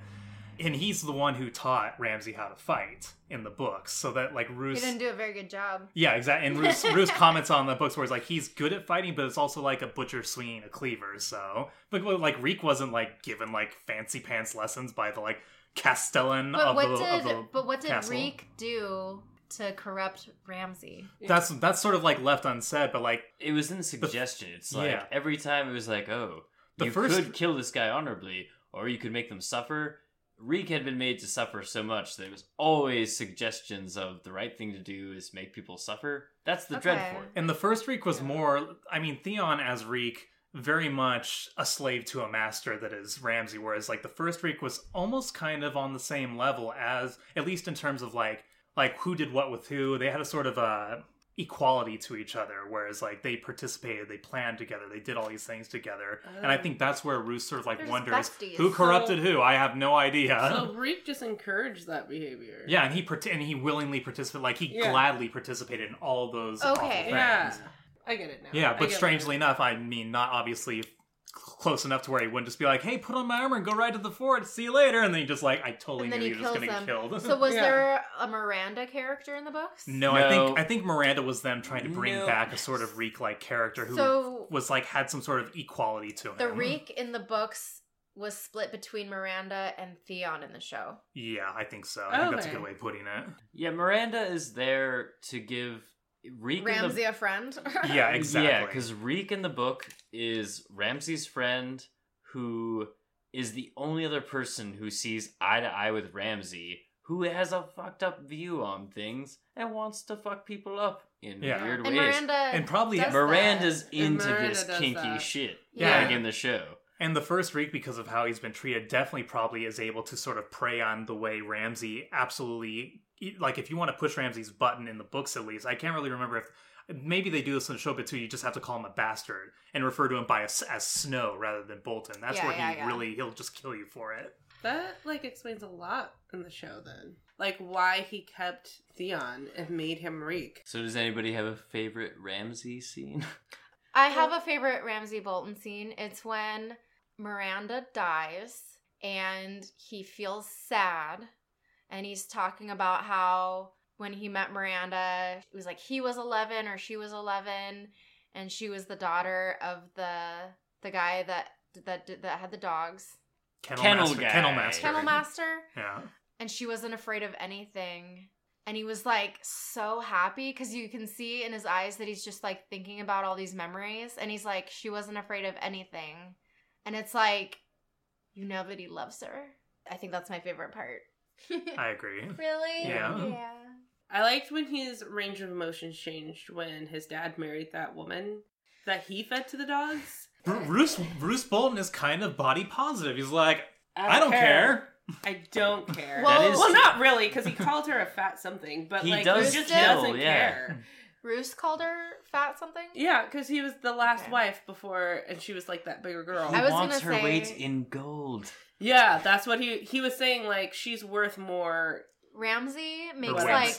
And he's the one who taught Ramsay how to fight in the books, so that like Roose... He didn't do a very good job. Yeah, exactly. And Roose, Roose comments on the books where he's like, he's good at fighting, but it's also like a butcher swinging a cleaver, so... But like, Reek wasn't like given like fancy pants lessons by the like Castellan but of, what the, did, of the But what did castle. Reek do to corrupt Ramsay? That's, that's sort of like left unsaid, but like... It was in suggestion. The, it's like yeah. every time it was like, oh, the you first... could kill this guy honorably, or you could make them suffer... Reek had been made to suffer so much that it was always suggestions of the right thing to do is make people suffer. That's the okay. Dreadfort. And the first Reek was yeah. more, I mean, Theon as Reek, very much a slave to a master that is Ramsay, whereas like the first Reek was almost kind of on the same level as, at least in terms of like, like who did what with who. They had a sort of a equality to each other, whereas like they participated, they planned together, they did all these things together, oh. and I think that's where Roose sort of like There's wonders besties. who corrupted so, who. I have no idea. So Reek just encouraged that behavior. Yeah, and he and he willingly participated. Like he yeah. gladly participated in all those. Okay, yeah, I get it now. Yeah, but strangely enough, I mean, not obviously close enough to where he wouldn't just be like, "Hey, put on my armor and go right to the fort. See you later." And then he just like, I totally knew you're just gonna get killed. So was yeah. there a Miranda character in the books? No, no, I think I think Miranda was them trying to bring no. back a sort of Reek-like character who so was like had some sort of equality to him. The Reek in the books was split between Miranda and Theon in the show. Yeah, I think so. I okay. think that's a good way of putting it. Yeah, Miranda is there to give Reek Ramsay the... a friend. Yeah, exactly. Yeah, because Reek in the book is Ramsay's friend who is the only other person who sees eye to eye with Ramsay, who has a fucked up view on things and wants to fuck people up in yeah. weird and ways. Miranda and probably Miranda's into Miranda this kinky that. shit. Yeah, like in the show. And the first Reek, because of how he's been treated, definitely probably is able to sort of prey on the way Ramsay absolutely... Like, if you want to push Ramsay's button in the books, at least, I can't really remember if... Maybe they do this in the show, but too, you just have to call him a bastard and refer to him by a, as Snow rather than Bolton. That's yeah, where yeah, he yeah. really... He'll just kill you for it. That, like, explains a lot in the show, then. Like, why he kept Theon and made him Reek. So does anybody have a favorite Ramsay scene? I have a favorite Ramsay Bolton scene. It's when Miranda dies and he feels sad and he's talking about how when he met Miranda, it was like he was eleven or she was eleven and she was the daughter of the the guy that that that had the dogs. Kennel, Kennel master. Guy. Kennel master. Kennel master. Yeah. And she wasn't afraid of anything. And he was, like, so happy because you can see in his eyes that he's just, like, thinking about all these memories. And he's like, she wasn't afraid of anything. And it's like, you know that he loves her. I think that's my favorite part. I agree. Really? Yeah. yeah. I liked when his range of emotions changed when his dad married that woman that he fed to the dogs. Roose Roose Bolton is kind of body positive. He's like, I don't, I don't care. care. I don't care. Well, that is well not really, because he called her a fat something, but he like does Roose just kill, doesn't yeah. care. Roose called her fat something? Yeah, because he was the last okay. wife before, and she was like that bigger girl. He I was wants her say... weight in gold. Yeah, that's what he he was saying, like, she's worth more. Ramsay makes like, like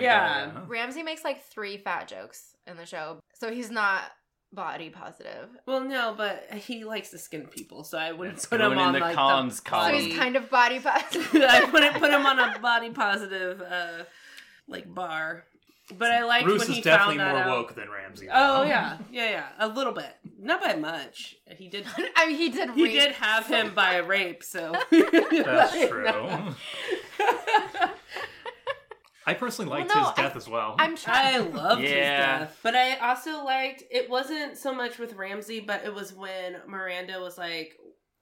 yeah. That, yeah. Ramsay makes like three fat jokes in the show, so he's not body positive. Well, no, but he likes to skin people, so I wouldn't it's put him on the like cons the body. So he's kind of body positive. I wouldn't put him on a body positive, uh, like bar. But I liked Roose when he found that Roose is definitely more woke out. Than Ramsay. Oh yeah, yeah, yeah, a little bit, not by much. He did. I mean, he did. He rape. did have him by rape, so that's like, true. No. I personally liked well, no, his death I, as well. I'm trying. I loved yeah. his death. But I also liked, it wasn't so much with Ramsay, but it was when Miranda was like,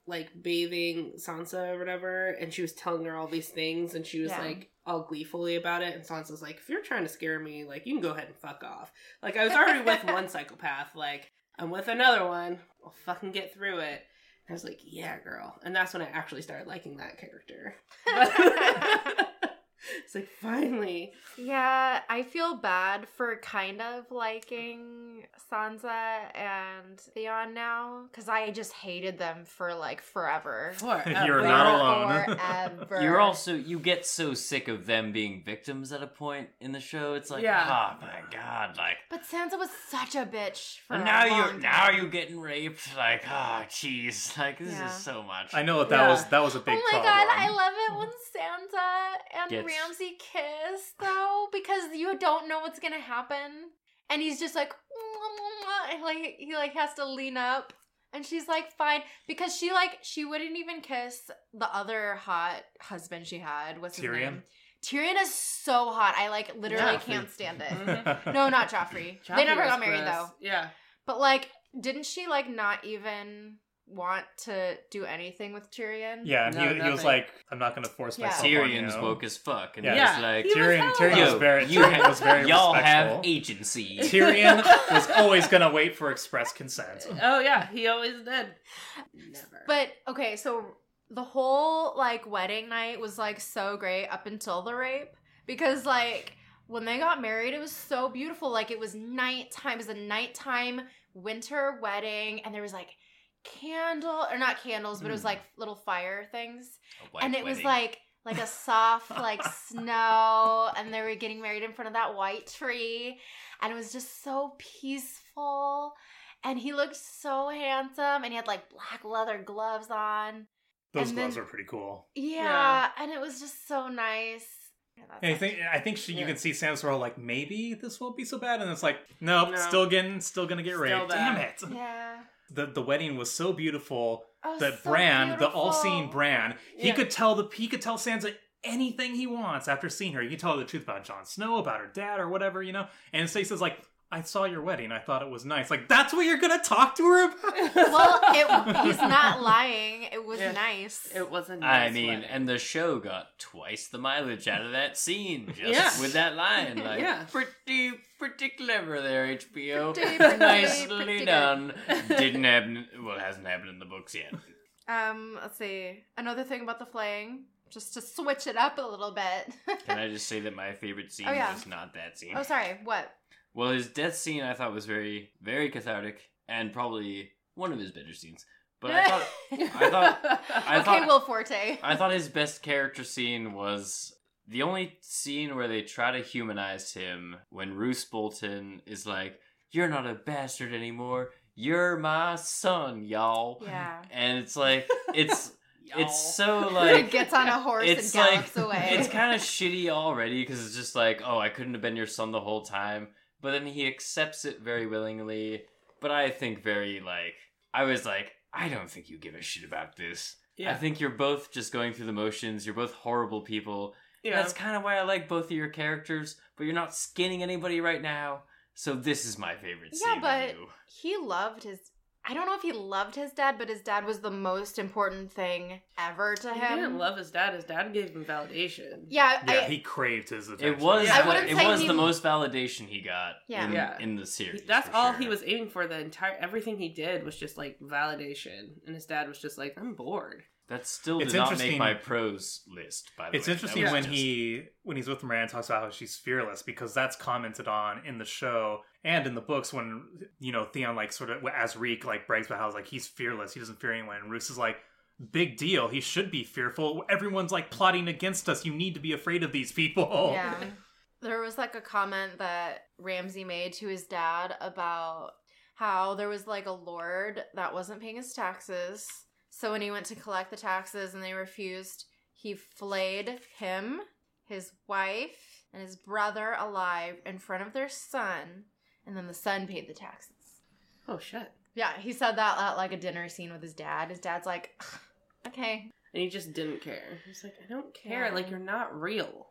like bathing Sansa or whatever, and she was telling her all these things, and she was yeah. like all gleefully about it, and Sansa's like, if you're trying to scare me, like, you can go ahead and fuck off. Like, I was already with one psychopath, like, I'm with another one, I'll fucking get through it. And I was like, yeah, girl. And that's when I actually started liking that character. It's like, finally. Yeah, I feel bad for kind of liking Sansa and Theon now, because I just hated them for, like, forever. forever. You're not alone. Forever. You're also, you get so sick of them being victims at a point in the show. It's like, yeah. oh, my God, like. But Sansa was such a bitch for and now a long time. Now you're getting raped. Like, oh, jeez. Like, this yeah. is so much. I know that yeah. was, that was a big problem. Oh, my problem. God, I love it when Sansa and Ramsay Ramsay kiss, though, because you don't know what's gonna happen, and he's just like, mwah, mwah, and like he like has to lean up, and she's like, fine, because she like she wouldn't even kiss the other hot husband she had. What's his Tyrion? name? Tyrion is so hot. I like literally Joffrey. can't stand it. No, not Joffrey. Joffrey they never got married gross. though. Yeah, but like, didn't she like not even want to do anything with Tyrion? Yeah, and no, he, he was like, I'm not going to force yeah. myself Tyrion's on you. Tyrion's woke as fuck. And yeah. Yeah. Was like, he Tyrion, was Tyrion was very, you Tyrion was very y'all respectful. Have agency. Tyrion was always going to wait for express consent. Oh yeah, he always did. Never. But, okay, so the whole, like, wedding night was, like, so great up until the rape. Because, like, when they got married, it was so beautiful. Like, it was nighttime. It was a nighttime winter wedding. And there was, like, candle or not candles but mm. it was like little fire things and it wedding. was like like a soft like snow, and they were getting married in front of that white tree, and it was just so peaceful, and he looked so handsome, and he had like black leather gloves on. Those and gloves then, are pretty cool yeah, yeah and it was just so nice. And I think I think she, yeah. you can see Sansa's all like, maybe this won't be so bad, and it's like, nope, no. still getting still gonna get still raped bad. Damn it yeah. The the wedding was so beautiful oh, that so Bran, beautiful. the all-seeing Bran, yeah. he could tell the he could tell Sansa anything he wants after seeing her. He could tell her the truth about Jon Snow, about her dad, or whatever, you know. And so he says, like, I saw your wedding. I thought it was nice. Like, that's what you're going to talk to her about? Well, it, he's not lying. It was yeah. nice. It was a nice I mean, wedding. And the show got twice the mileage out of that scene just yeah. with that line. Like, yeah. pretty, pretty clever there, H B O. Pretty, pretty, Nicely pretty done. Good. Didn't happen. Well, it hasn't happened in the books yet. Um, let's see. Another thing about the flaying. Just to switch it up a little bit. Can I just say that my favorite scene oh, yeah. was not that scene? Oh, sorry. What? Well, his death scene I thought was very, very cathartic, and probably one of his better scenes. But I thought, I thought, I okay, thought, Will Forte. I thought his best character scene was the only scene where they try to humanize him when Roose Bolton is like, "You're not a bastard anymore. You're my son, y'all." Yeah. And it's like it's. Y'all. It's so like it gets on a horse and gallops like, away. It's kind of shitty already because it's just like, oh, I couldn't have been your son the whole time. But then he accepts it very willingly. But I think very like I was like, I don't think you give a shit about this. Yeah. I think you're both just going through the motions. You're both horrible people. Yeah. That's kind of why I like both of your characters. But you're not skinning anybody right now. So this is my favorite scene. Yeah, but he loved his. I don't know if he loved his dad, but his dad was the most important thing ever to him. He didn't love his dad. His dad gave him validation. Yeah. Yeah, I, he craved his attention. It was, yeah. the, it was he... the most validation he got yeah. In, yeah. in the series. That's all sure. he was aiming for. The entire, everything he did was just like validation. And his dad was just like, I'm bored. That still did not make my pros list, by the way. It's interesting when just... he when he's with Miranda talks about how she's fearless, because that's commented on in the show and in the books when, you know, Theon, like, sort of, as Reek, like, brags about how, like, he's fearless. He doesn't fear anyone. And Roose is like, big deal. He should be fearful. Everyone's, like, plotting against us. You need to be afraid of these people. Yeah. There was, like, a comment that Ramsay made to his dad about how there was, like, a lord that wasn't paying his taxes. So when he went to collect the taxes and they refused, he flayed him, his wife, and his brother alive in front of their son, and then the son paid the taxes. Oh, shit. Yeah, he said that at, like, a dinner scene with his dad. His dad's like, okay. And he just didn't care. He's like, I don't care. Yeah. Like, you're not real.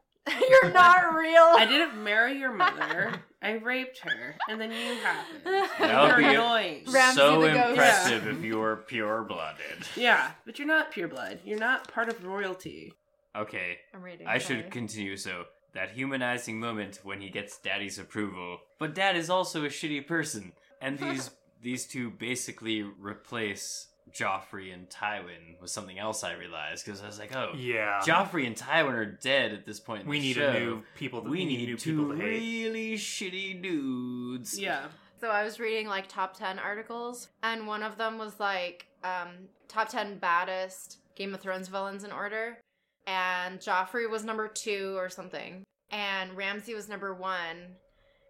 You're not real. I didn't marry your mother. I raped her, and then you happened. That would be annoying. So impressive yeah. if you were pure blooded. Yeah, but you're not pure blood. You're not part of royalty. Okay, I'm reading. I sorry. should continue. So that humanizing moment when he gets Daddy's approval, but Dad is also a shitty person, and these these two basically replace Joffrey and Tywin was something else I realized, because I was like, oh, yeah, Joffrey and Tywin are dead at this point in we the need show. A new people to, we, we need, need new two people to hate. Really shitty dudes. Yeah. So I was reading, like, top ten articles, and one of them was, like, um, top ten baddest Game of Thrones villains in order, and Joffrey was number two or something, and Ramsay was number one.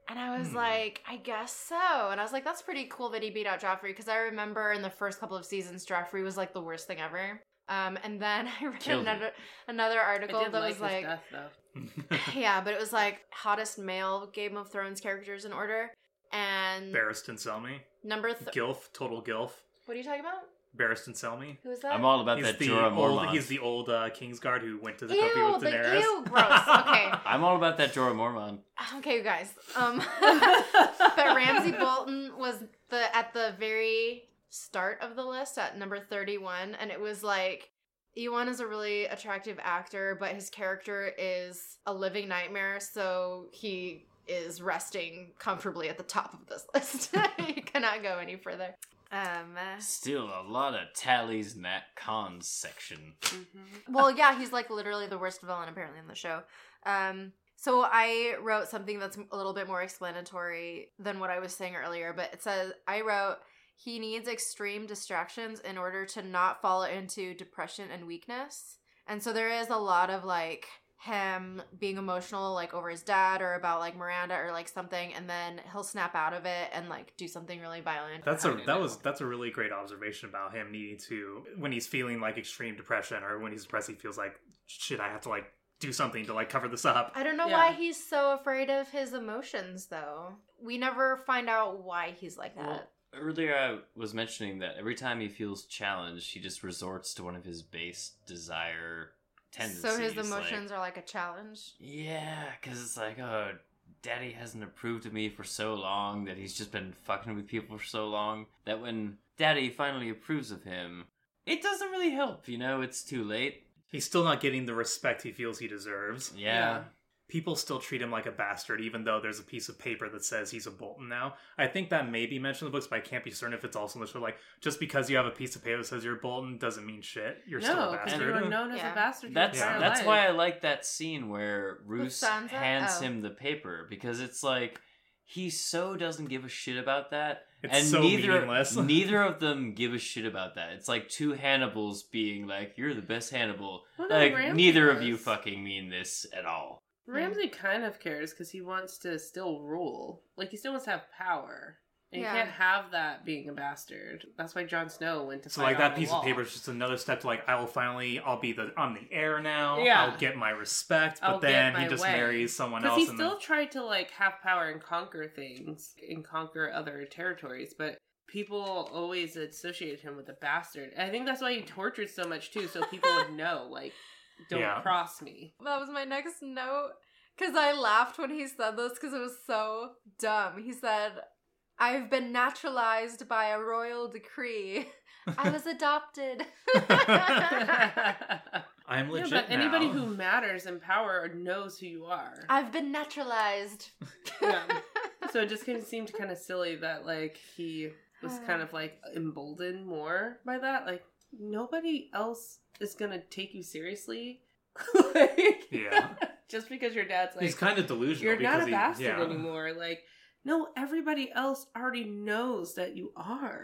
And I was hmm. like, I guess so. And I was like, that's pretty cool that he beat out Joffrey. Because I remember in the first couple of seasons, Joffrey was like the worst thing ever. Um, and then I read another, another article that like was like... Death, yeah, but it was like hottest male Game of Thrones characters in order. And... Barristan Selmy. Number th- Gilf. Total Gilf. What are you talking about? Barristan Selmy. Who is that? I'm all about he's that Jorah Mormont. He's the old uh, Kingsguard who went to the ew, company with Daenerys. The, ew, gross. Okay. I'm all about that Jorah Mormont. Okay, you guys. Um, but Ramsay Bolton was the at the very start of the list at number thirty-one, and it was like, Iwan is a really attractive actor, but his character is a living nightmare, so he is resting comfortably at the top of this list. He cannot go any further. Um, uh, Still a lot of tallies in that cons section. Mm-hmm. Well, yeah, he's like literally the worst villain apparently in the show. Um, so I wrote something that's a little bit more explanatory than what I was saying earlier, but it says, I wrote, he needs extreme distractions in order to not fall into depression and weakness. And so there is a lot of like him being emotional like over his dad or about like Miranda or like something, and then he'll snap out of it and like do something really violent. That's a that was that's a really great observation about him needing to, when he's feeling like extreme depression or when he's depressed, he feels like, shit, I have to like do something to like cover this up. I don't know yeah. why he's so afraid of his emotions though. We never find out why he's like that. Well, earlier I was mentioning that every time he feels challenged, he just resorts to one of his base desire tendencies. So his emotions like, are like a challenge? Yeah, because it's like, oh, Daddy hasn't approved of me for so long, that he's just been fucking with people for so long, that when Daddy finally approves of him, it doesn't really help, you know? It's too late. He's still not getting the respect he feels he deserves. Yeah. yeah. People still treat him like a bastard, even though there's a piece of paper that says he's a Bolton now. I think that may be mentioned in the books, but I can't be certain if it's also in the show. Like, just because you have a piece of paper that says you're a Bolton doesn't mean shit. You're no, still a bastard. No, everyone known as yeah. a bastard. That's, yeah. that's why I like that scene where Roose hands oh. him the paper, because it's like, he so doesn't give a shit about that. It's and so neither, meaningless. neither of them give a shit about that. It's like two Hannibals being like, you're the best Hannibal. Well, no, like, Ramsay neither does. of you fucking mean this at all. Ramsay kind of cares because he wants to still rule. Like, he still wants to have power. And yeah. you can't have that being a bastard. That's why Jon Snow went to so, fight So, like, that piece of paper is just another step to, like, I will finally, I'll be the, I'm the heir now. Yeah. I'll get my respect. But I'll then he just way. marries someone else. Because he still then... tried to, like, have power and conquer things and conquer other territories. But people always associated him with a bastard. And I think that's why he tortured so much, too. So people would know, like... Don't yeah. cross me. That was my next note, because I laughed when he said this, because it was so dumb. He said, I've been naturalized by a royal decree. I was adopted. I'm legit yeah, but now. Anybody who matters in power knows who you are. I've been naturalized. yeah. So it just kind of seemed kind of silly that, like, he was kind of, like, emboldened more by that. Like, nobody else is gonna take you seriously. like, yeah. Just because your dad's like... He's kind of delusional. You're not a bastard he, yeah. anymore. Like, no, everybody else already knows that you are.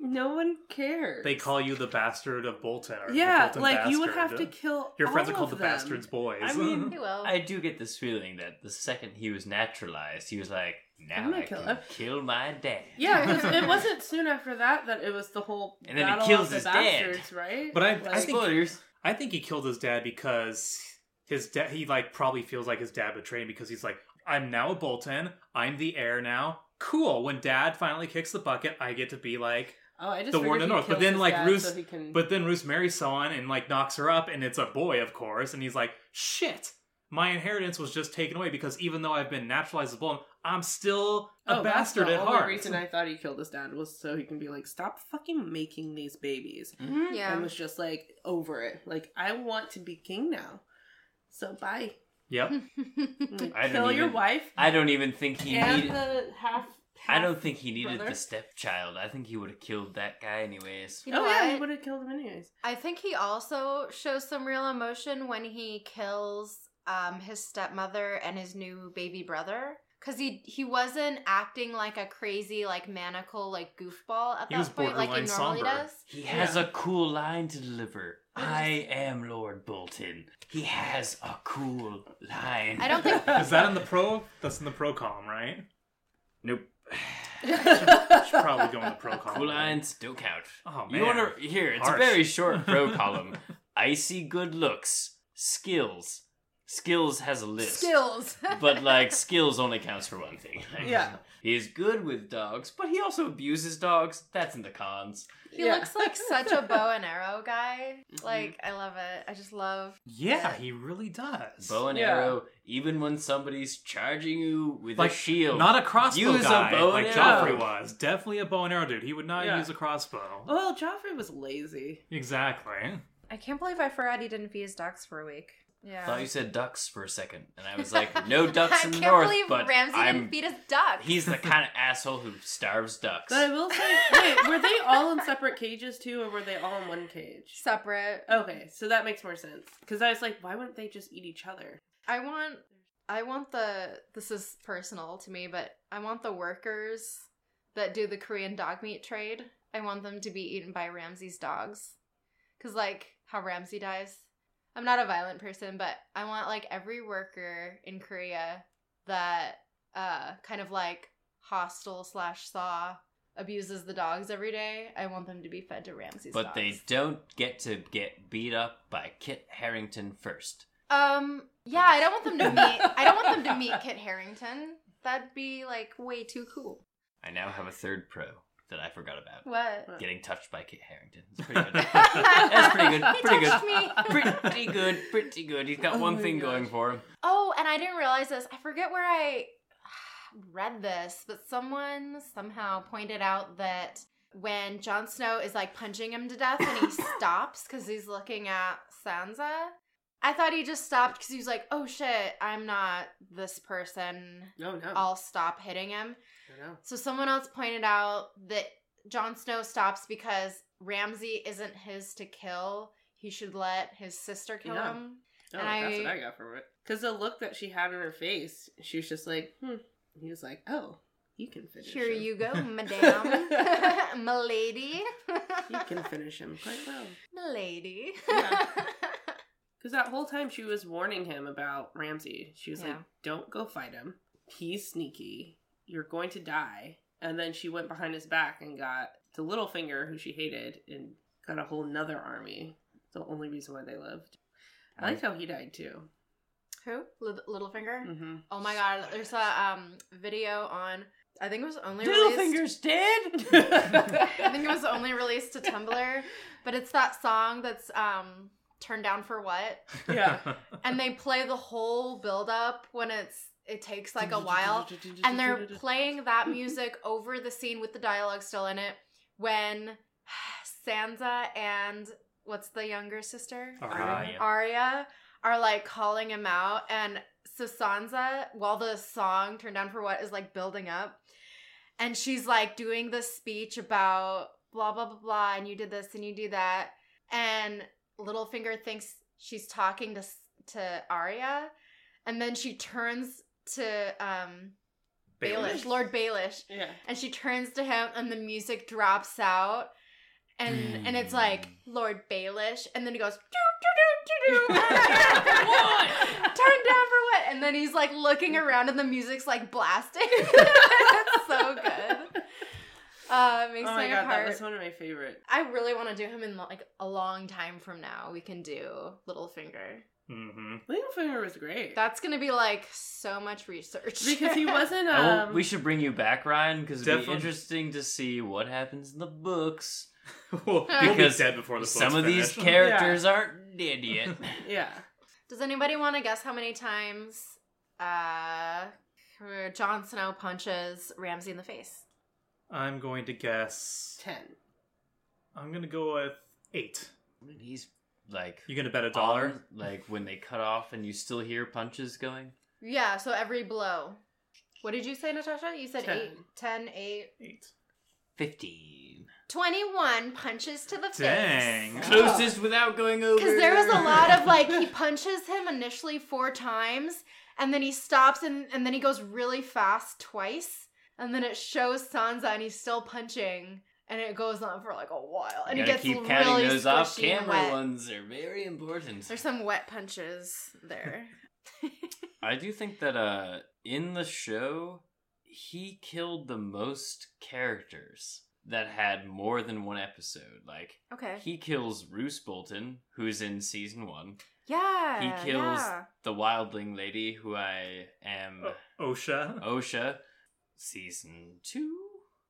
No one cares. They call you the bastard of Bolton. Or yeah, Bolton like, bastard. You would have to kill Your friends all are called the them. Bastards boys. I mean, I do get this feeling that the second he was naturalized, he was like, now I kill can him. kill my dad. Yeah, because it wasn't soon after that that it was the whole and then he kills his bastards, dad. Right? But I, like, I think spoilers. I think he killed his dad because his dad he like probably feels like his dad betrayed him, because he's like, I'm now a Bolton. I'm the heir now. Cool. When Dad finally kicks the bucket, I get to be like. Oh, I just the Warden of the North. But then, like, Roose, so can... but then Roose marries someone and, like, knocks her up, and it's a boy, of course. And he's like, shit, my inheritance was just taken away, because even though I've been naturalized as a Bolton, I'm still a oh, bastard at heart. The only reason I thought he killed his dad was so he can be like, stop fucking making these babies. Mm-hmm. Yeah. And was just, like, over it. Like, I want to be king now. So, bye. Yep. like, I kill even, your wife. I don't even think he and needed... the half... I don't think he needed brother. the stepchild. I think he would have killed that guy anyways. You know oh what? yeah, he would have killed him anyways. I think he also shows some real emotion when he kills um, his stepmother and his new baby brother. Because he, he wasn't acting like a crazy, like, maniacal, like, goofball at he that point, like he normally somber. does. He has yeah. a cool line to deliver. I am Lord Bolton. He has a cool line. I don't think... Is that in the pro? That's in the pro column, right? Nope. should, should probably go in the pro column. Cool lines don't count. Oh, man. You wanna, here, it's Harsh. a very short pro column. Icy good looks. Skills. Skills has a list. Skills. but, like, skills only counts for one thing. Like, yeah. He's good with dogs, but he also abuses dogs. That's in the cons. He yeah. looks like such a bow and arrow guy. Like, I love it. I just love Yeah, it. he really does. Bow and yeah. arrow, even when somebody's charging you with like, a shield. Not a crossbow use guy, a bow like and Joffrey arrow. was. Definitely a bow and arrow dude. He would not yeah. use a crossbow. Well, Joffrey was lazy. Exactly. I can't believe I forgot he didn't feed his dogs for a week. Yeah. I thought you said ducks for a second, and I was like, "No ducks in the north." I can't believe Ramsay didn't feed us ducks. He's the kind of asshole who starves ducks. But I will say, wait, were they all in separate cages too, or were they all in one cage? Separate. Okay, so that makes more sense. Because I was like, why wouldn't they just eat each other? I want, I want the. This is personal to me, but I want the workers that do the Korean dog meat trade. I want them to be eaten by Ramsay's dogs, because like how Ramsay dies. I'm not a violent person, but I want, like, every worker in Korea that uh, kind of, like, hostile slash saw abuses the dogs every day, I want them to be fed to Ramsay's but dogs. But they don't get to get beat up by Kit Harington first. Um, yeah, I don't want them to meet, I don't want them to meet Kit Harington. That'd be, like, way too cool. I now have a third pro. That I forgot about. What? Getting touched by Kit Harington. It's pretty good. That's pretty good. He pretty touched good. Me. Pretty good. Pretty good. He's got oh one thing gosh. going for him. Oh, and I didn't realize this. I forget where I read this, but someone somehow pointed out that when Jon Snow is like punching him to death and he stops because he's looking at Sansa, I thought he just stopped because he was like, oh shit, I'm not this person. No, no. I'll stop hitting him. No, no. So someone else pointed out that Jon Snow stops because Ramsay isn't his to kill. He should let his sister kill yeah. him. Oh, and that's I, what I got from it. Because the look that she had on her face, she was just like, hmm. He was like, oh, you can finish Here him. Here you go, madame. Milady. You can finish him quite well. Milady. Yeah. Because that whole time she was warning him about Ramsay. She was yeah. like, don't go fight him. He's sneaky. You're going to die. And then she went behind his back and got to Littlefinger, who she hated, and got a whole nother army. It's the only reason why they lived. I liked how he died, too. Who? L- Littlefinger? Mm-hmm. Oh, my God. There's a um, video on... I think it was only Littlefinger's released... Littlefinger's dead? I think it was only released to Tumblr. But it's that song that's... Um, Turn Down for What? Yeah. And they play the whole build-up when it's it takes like a while. And they're playing that music over the scene with the dialogue still in it when Sansa and what's the younger sister? Arya. Arya are like calling him out. And so Sansa, while the song Turn Down for What is like building up, and she's like doing this speech about blah, blah, blah, blah, and you did this and you do that. And Littlefinger thinks she's talking to to Arya, and then she turns to um, Baelish, Lord Baelish, yeah. and she turns to him, and the music drops out, and mm. and it's like Lord Baelish, and then he goes doo, doo, doo, doo, doo. Turn down for what? And then he's like looking around, and the music's like blasting. It's so good. Uh, makes oh my god, heart. That was one of my favorite. I really want to do him in like a long time from now. We can do Littlefinger. Mm-hmm. Littlefinger was great. That's gonna be like so much research because he wasn't. Um... Oh, we should bring you back, Ryan, because it'd Definitely. be interesting to see what happens in the books. Well, because be dead before the some of finished. These characters yeah. aren't dead yet. Yeah. Does anybody want to guess how many times uh, Jon Snow punches Ramsay in the face? I'm going to guess... Ten. I'm going to go with eight. He's like... You're going to bet a dollar? On, like when they cut off and you still hear punches going? Yeah, so every blow. What did you say, Natasha? You said Ten. eight. Ten, eight. Eight. Fifteen. Twenty-one punches to the Dang. face. Dang. Closest oh. without going over. Because there was a lot of like, he punches him initially four times, and then he stops and, and then he goes really fast twice. And then it shows Sansa, and he's still punching, and it goes on for like a while, and it gets keep really counting those off-camera ones. They're very important. There's some wet punches there. I do think that uh, in the show, he killed the most characters that had more than one episode. Like, okay. he kills Roose Bolton, who's in season one. Yeah, he kills yeah. the wildling lady, who I am o- Osha. Osha. Season two?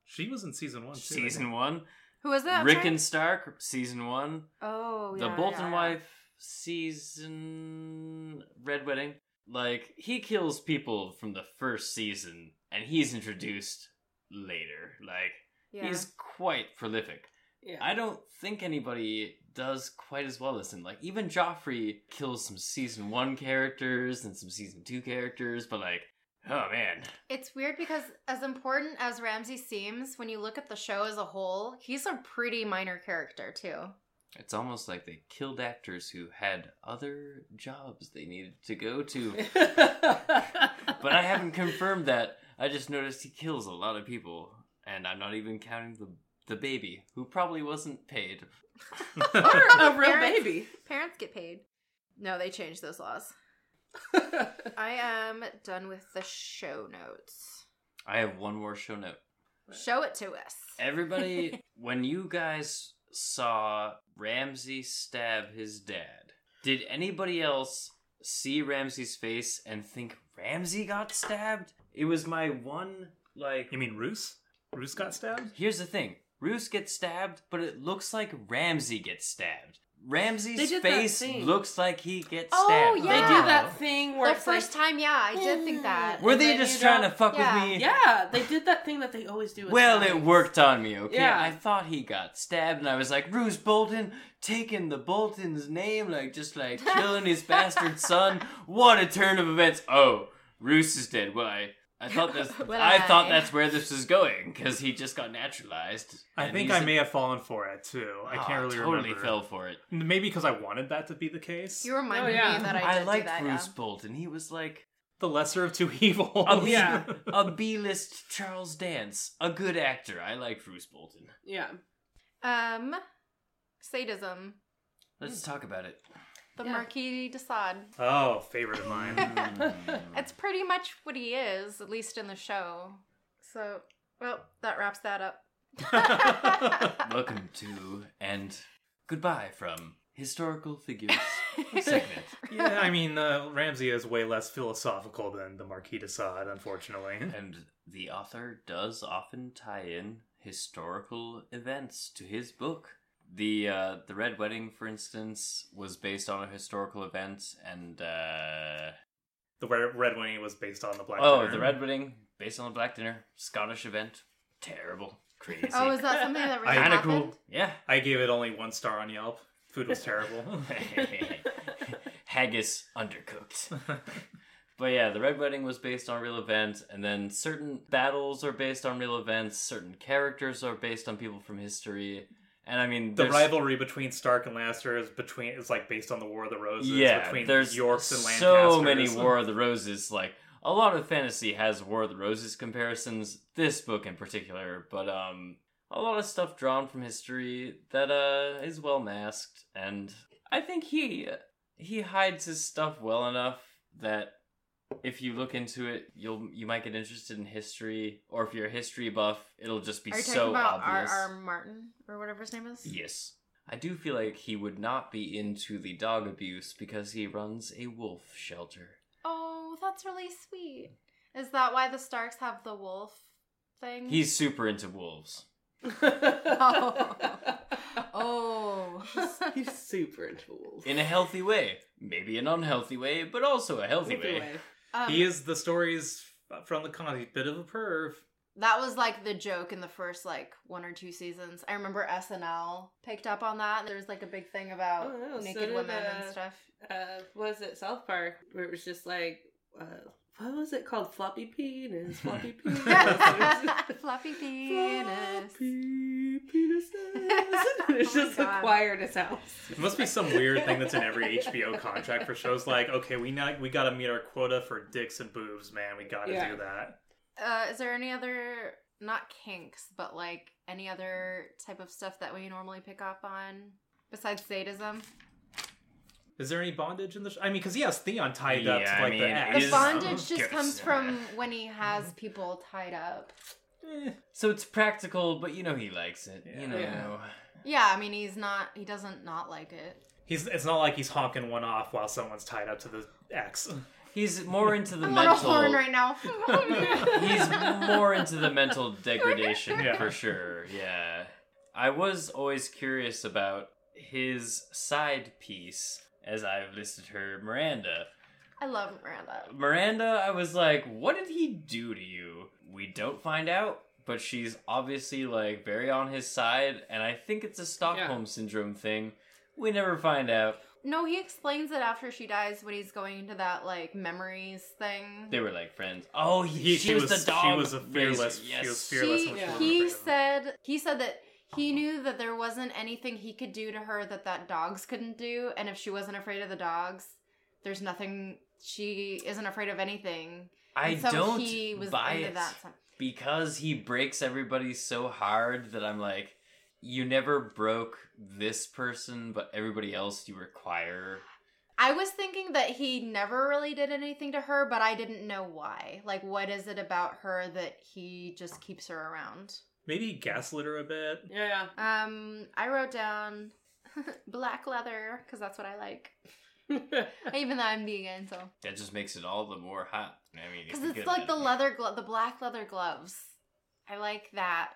She was in season one, too. Season one. Who was that? Rick and Stark, season one. Oh, yeah. The Bolton yeah, yeah. wife, season... Red Wedding. Like, he kills people from the first season, and he's introduced later. Like, yeah. he's quite prolific. Yeah. I don't think anybody does quite as well as him. Like, even Joffrey kills some season one characters and some season two characters, but like, oh, man. It's weird because as important as Ramsay seems, when you look at the show as a whole, he's a pretty minor character, too. It's almost like they killed actors who had other jobs they needed to go to. But I haven't confirmed that. I just noticed he kills a lot of people, and I'm not even counting the the baby, who probably wasn't paid. Or a real parents, baby. Parents get paid. No, they changed those laws. I am done with the show notes. I have one more show note. Show it to us. Everybody, when you guys saw Ramsay stab his dad, did anybody else see Ramsay's face and think Ramsay got stabbed? It was my one, like... You mean Roose? Roose got stabbed? Here's the thing. Roose gets stabbed, but it looks like Ramsay gets stabbed. Ramsay's face looks like he gets oh, stabbed. Oh, yeah. They do that thing where the it's first like, time, yeah, I did think that. Were they, they just trying that? to fuck yeah. with me? Yeah, they did that thing that they always do. Well, guys. It worked on me, okay? Yeah. I thought he got stabbed, and I was like, Roose Bolton, taking the Bolton's name, like, just, like, killing his bastard son. What a turn of events. Oh, Roose is dead. Well, I... I thought this. I, I thought that's where this was going because he just got naturalized. I think I may have fallen for it too. I oh, can't really totally remember. Totally fell for it. Maybe because I wanted that to be the case. You reminded oh, yeah. me that I did I liked do that, Bruce yeah. Bolton. He was like the lesser of two evils. A B, yeah, a B-list Charles Dance, a good actor. I like Bruce Bolton. Yeah. Um, sadism. Let's talk about it. The yeah. Marquis de Sade. Oh, favorite of mine. It's pretty much what he is, at least in the show. So, well, that wraps that up. Welcome to and goodbye from Historical Figures segment. Yeah, I mean, uh, Ramsay is way less philosophical than the Marquis de Sade, unfortunately. And the author does often tie in historical events to his book. The uh, the Red Wedding, for instance, was based on a historical event, and uh... the Red, Red Wedding was based on the Black oh, Dinner. Oh, the Red Wedding, based on the Black Dinner. Scottish event. Terrible. Crazy. Oh, is that something that really I, happened? Kinda cool. Yeah. I gave it only one star on Yelp. Food was terrible. Haggis undercooked. But yeah, the Red Wedding was based on real events, and then certain battles are based on real events, certain characters are based on people from history. And I mean, the rivalry between Stark and Lannister is between is like based on the War of the Roses. Yeah, between there's Yorks and Lancasters. So many War of the Roses. Like a lot of fantasy has War of the Roses comparisons. This book in particular, but um, a lot of stuff drawn from history that uh is well masked, and I think he he hides his stuff well enough that if you look into it, you'll you might get interested in history, or if you're a history buff, it'll just be so obvious. Are you talking about R R Martin or whatever his name is? Yes, I do feel like he would not be into the dog abuse because he runs a wolf shelter. Oh, that's really sweet. Is that why the Starks have the wolf thing? He's super into wolves. oh. oh. He's, he's super into wolves in a healthy way, maybe an unhealthy way, but also a healthy way. way. Um, he is the stories from the con. He's a bit of a perv. That was like the joke in the first like one or two seasons. I remember S N L picked up on that. There was like a big thing about oh, no, naked so did, women uh, and stuff. Uh, was it South Park where it was just like, uh, what was it called? Floppy penis. Floppy penis. Floppy penis. Floppy penises. It's oh just a choir in his house. It must be some weird thing that's in every H B O contract for shows like, okay, we not, we gotta meet our quota for dicks and boobs, man. We gotta yeah. do that. Uh, is there any other, not kinks, but like any other type of stuff that we normally pick up on besides sadism? Is there any bondage in the show? I mean, because yes, Theon tied yeah, up to like I mean, the ass. The bondage just comes from when he has people tied up. Eh. So it's practical, but you know he likes it. Yeah. You know. Yeah. yeah, I mean, he's not. He doesn't not like it. He's. It's not like he's honking one off while someone's tied up to the axe. He's more into the I'm mental. I'm on a horn right now. He's more into the mental degradation yeah. for sure. Yeah, I was always curious about his side piece, as I've listed her, Miranda. I love Miranda. Miranda, I was like, what did he do to you? We don't find out, but she's obviously like very on his side, and I think it's a Stockholm yeah. syndrome thing. We never find out. No, he explains it after she dies when he's going into that, like, memories thing. They were, like, friends. Oh, he, he, she, she was, was the dog. She was a fearless. Yes. She was fearless. She, yeah. He said, he said that he knew that there wasn't anything he could do to her that that dogs couldn't do. And if she wasn't afraid of the dogs, there's nothing. She isn't afraid of anything. And I so don't he was buy into it that. Because he breaks everybody so hard that I'm like, you never broke this person, but everybody else you require. I was thinking that he never really did anything to her, but I didn't know why. Like, what is it about her that he just keeps her around? Maybe gaslit her a bit. Yeah, yeah. Um, I wrote down black leather, because that's what I like. Even though I'm vegan, so. That just makes it all the more hot. I mean, because it's like the leather, glo- the black leather gloves. I like that.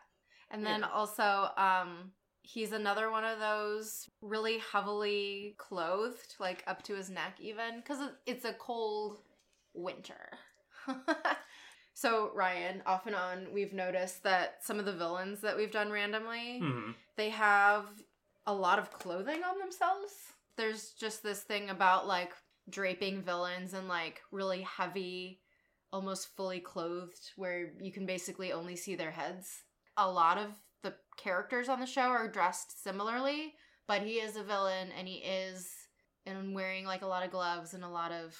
And then also, um, He's another one of those really heavily clothed, like up to his neck even, because it's a cold winter. So, Ryan, off and on, we've noticed that some of the villains that we've done randomly, mm-hmm. they have a lot of clothing on themselves. There's just this thing about, like, draping villains in, like, really heavy, almost fully clothed, where you can basically only see their heads. A lot of the characters on the show are dressed similarly, but he is a villain, and he is and wearing, like, a lot of gloves and a lot of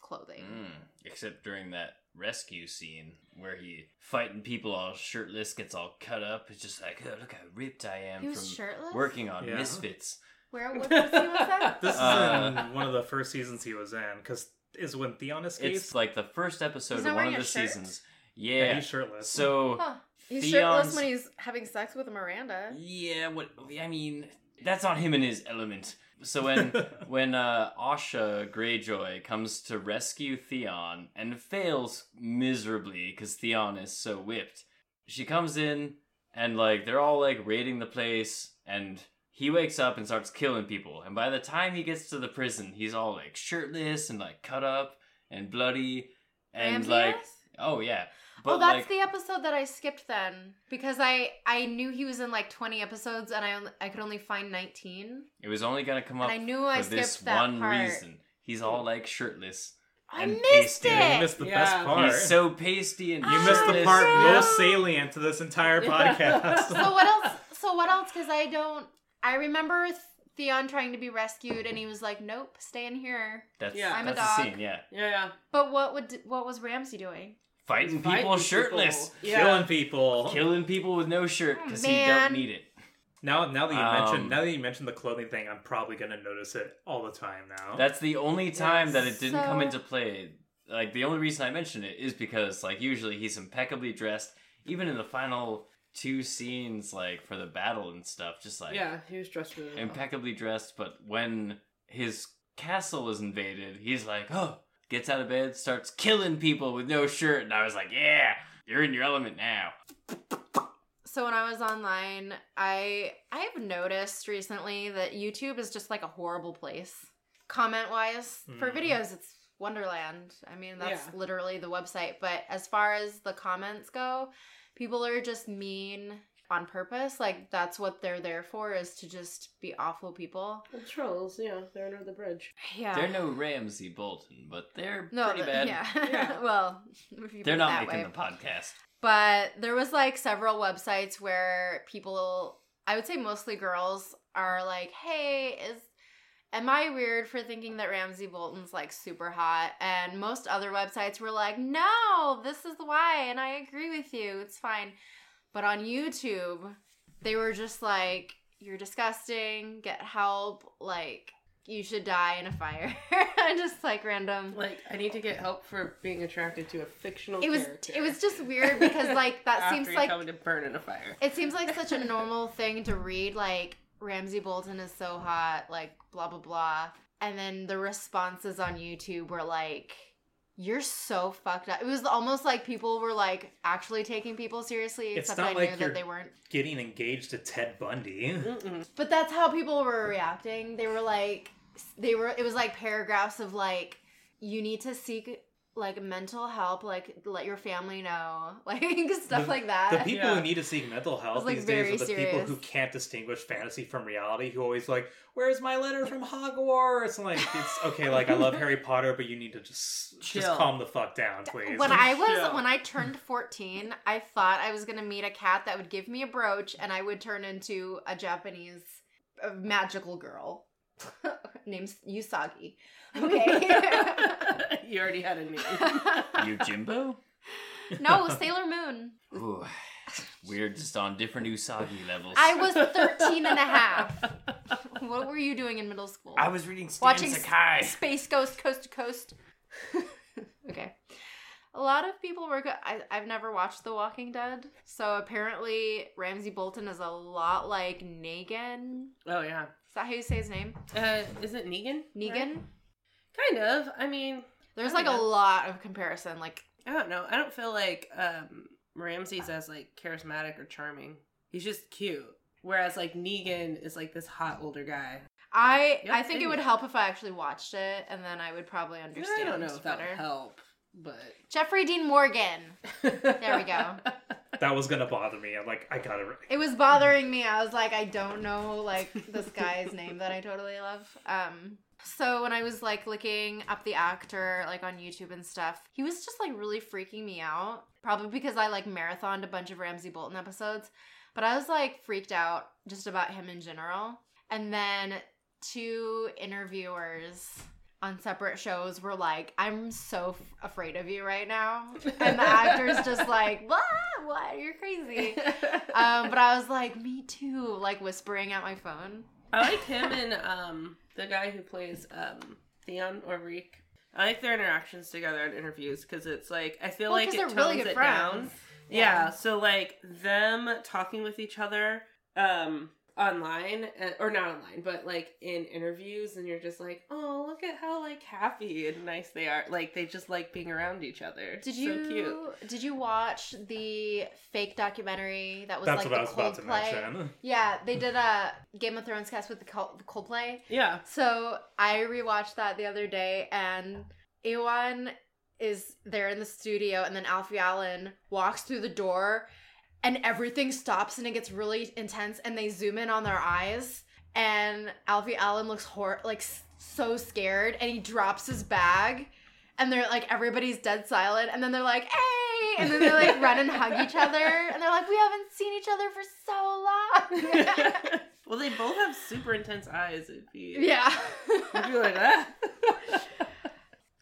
clothing. Mm, except during that rescue scene where he fighting people all shirtless, gets all cut up. It's just like, oh, look how ripped I am. He was from shirtless? Working on yeah. Misfits. Where what was he was that? This is uh, in one of the first seasons he was in, because is when Theon escapes. It's like the first episode of one of the seasons. Yeah. yeah, he's shirtless. So huh. he's Theon's... shirtless when he's having sex with Miranda. Yeah, what I mean, that's on him in his element. So when when uh, Asha Greyjoy comes to rescue Theon and fails miserably because Theon is so whipped, she comes in and like they're all like raiding the place, and he wakes up and starts killing people. And by the time he gets to the prison, he's all like shirtless and like cut up and bloody and, and like oh yeah. But, oh, that's like, the episode that I skipped then, because I, I knew he was in like twenty episodes and I only, I could only find nineteen. It was only going to come up I knew for I this one part. Reason. He's all like shirtless I and missed pasty. It. You missed the yeah. best part. He's so pasty and you shirtless. Missed the part most salient to this entire podcast. So what else? So what else? Because I don't... I remember Theon trying to be rescued and he was like, nope, stay in here. That's, yeah, I'm that's a dog. The scene, yeah. Yeah, yeah. But what would what was Ramsay doing? Fighting people fighting shirtless. People. Yeah. Killing people. Killing people with no shirt because he don't need it. Now now that you um, mentioned now that you mentioned the clothing thing, I'm probably gonna notice it all the time now. That's the only time that's that it didn't so... come into play. Like the only reason I mentioned it is because like usually he's impeccably dressed, even in the final two scenes, like for the battle and stuff, just like Yeah, he was dressed really well. Impeccably dressed, but when his castle is invaded, he's like, oh, gets out of bed, starts killing people with no shirt, and I was like, yeah, you're in your element now. So when I was online, I I've noticed recently that YouTube is just like a horrible place. Comment-wise, mm. for videos, it's Wonderland. I mean, that's yeah. literally the website. But as far as the comments go, people are just mean on purpose. Like, that's what they're there for, is to just be awful people. The trolls, yeah, they're under the bridge. Yeah. They're no Ramsay Bolton, but they're no, pretty the, bad. Yeah. yeah. Well, they're not making way. The podcast. But there was, like, several websites where people, I would say mostly girls, are like, hey, is am I weird for thinking that Ramsay Bolton's, like, super hot? And most other websites were like, no, this is why, and I agree with you. It's fine. But on YouTube, they were just like, you're disgusting, get help, like, you should die in a fire. Just like random. Like, I need to get help for being attracted to a fictional it was, character. It was just weird because, like, that seems like... After you come to burn in a fire. It seems like such a normal thing to read, like, Ramsay Bolton is so hot, like, blah, blah, blah. And then the responses on YouTube were like... You're so fucked up. It was almost like people were like actually taking people seriously, except I like knew that they weren't. Getting engaged to Ted Bundy. Mm-mm. But that's how people were reacting. They were like, they were. It was like paragraphs of like, you need to seek like mental help. Like, let your family know, like stuff the, like that. The people yeah. who need to seek mental health like, these days are the serious. People who can't distinguish fantasy from reality. Who always like, where's my letter from Hogwarts? And like, it's okay. Like, I love Harry Potter, but you need to just Chill. just calm the fuck down, please. When I was Chill. when I turned fourteen, I thought I was gonna meet a cat that would give me a brooch, and I would turn into a Japanese magical girl named Usagi. Okay, you already had a name. Yojimbo? No, Sailor Moon. Ooh. We're just on different Usagi levels. I was thirteen and a half. What were you doing in middle school? I was reading Stan Watching Sakai. S- Space Ghost Coast to Coast. Okay. A lot of people were... Go- I- I've never watched The Walking Dead, so apparently Ramsay Bolton is a lot like Negan. Oh, yeah. Is that how you say his name? Uh, is it Negan? Negan? Right. Kind of. I mean... There's I like know. a lot of comparison. Like, I don't know. I don't feel like... Um... Ramsay's as, like, charismatic or charming. He's just cute. Whereas like Negan is like this hot older guy. I yep, I think it would help if I actually watched it, and then I would probably understand. I don't know if that would help, but Jeffrey Dean Morgan. There we go. That was gonna bother me. I'm like, I gotta. It was bothering me. I was like, I don't know, like this guy's name that I totally love. Um. So when I was like looking up the actor like on YouTube and stuff, he was just like really freaking me out. Probably because I like marathoned a bunch of Ramsay Bolton episodes, but I was like freaked out just about him in general. And then two interviewers on separate shows were like, I'm so f- afraid of you right now. And the actor's just like, what? What? You're crazy. Um, but I was like, me too, like whispering at my phone. I like him and um, the guy who plays um, Theon or Reek. I like their interactions together in interviews because it's like, I feel well, like it tones really good it friends. Down. Yeah. yeah. So like them talking with each other um, online, or not online, but like in interviews, and you're just like, oh, look at how like happy and nice they are. Like they just like being around each other. Did you, so cute. Did you watch the fake documentary that was That's like what the I was about to mention. Yeah, they did a Game of Thrones cast with the Coldplay. Yeah. So I rewatched that the other day, and Iwan is there in the studio, and then Alfie Allen walks through the door, and everything stops and it gets really intense, and they zoom in on their eyes, and Alfie Allen looks hor- like so scared, and he drops his bag, and they're like, everybody's dead silent, and then they're like, hey, and then they like run and hug each other, and they're like, we haven't seen each other for so long. Well, they both have super intense eyes. It'd be yeah. It'd be like that.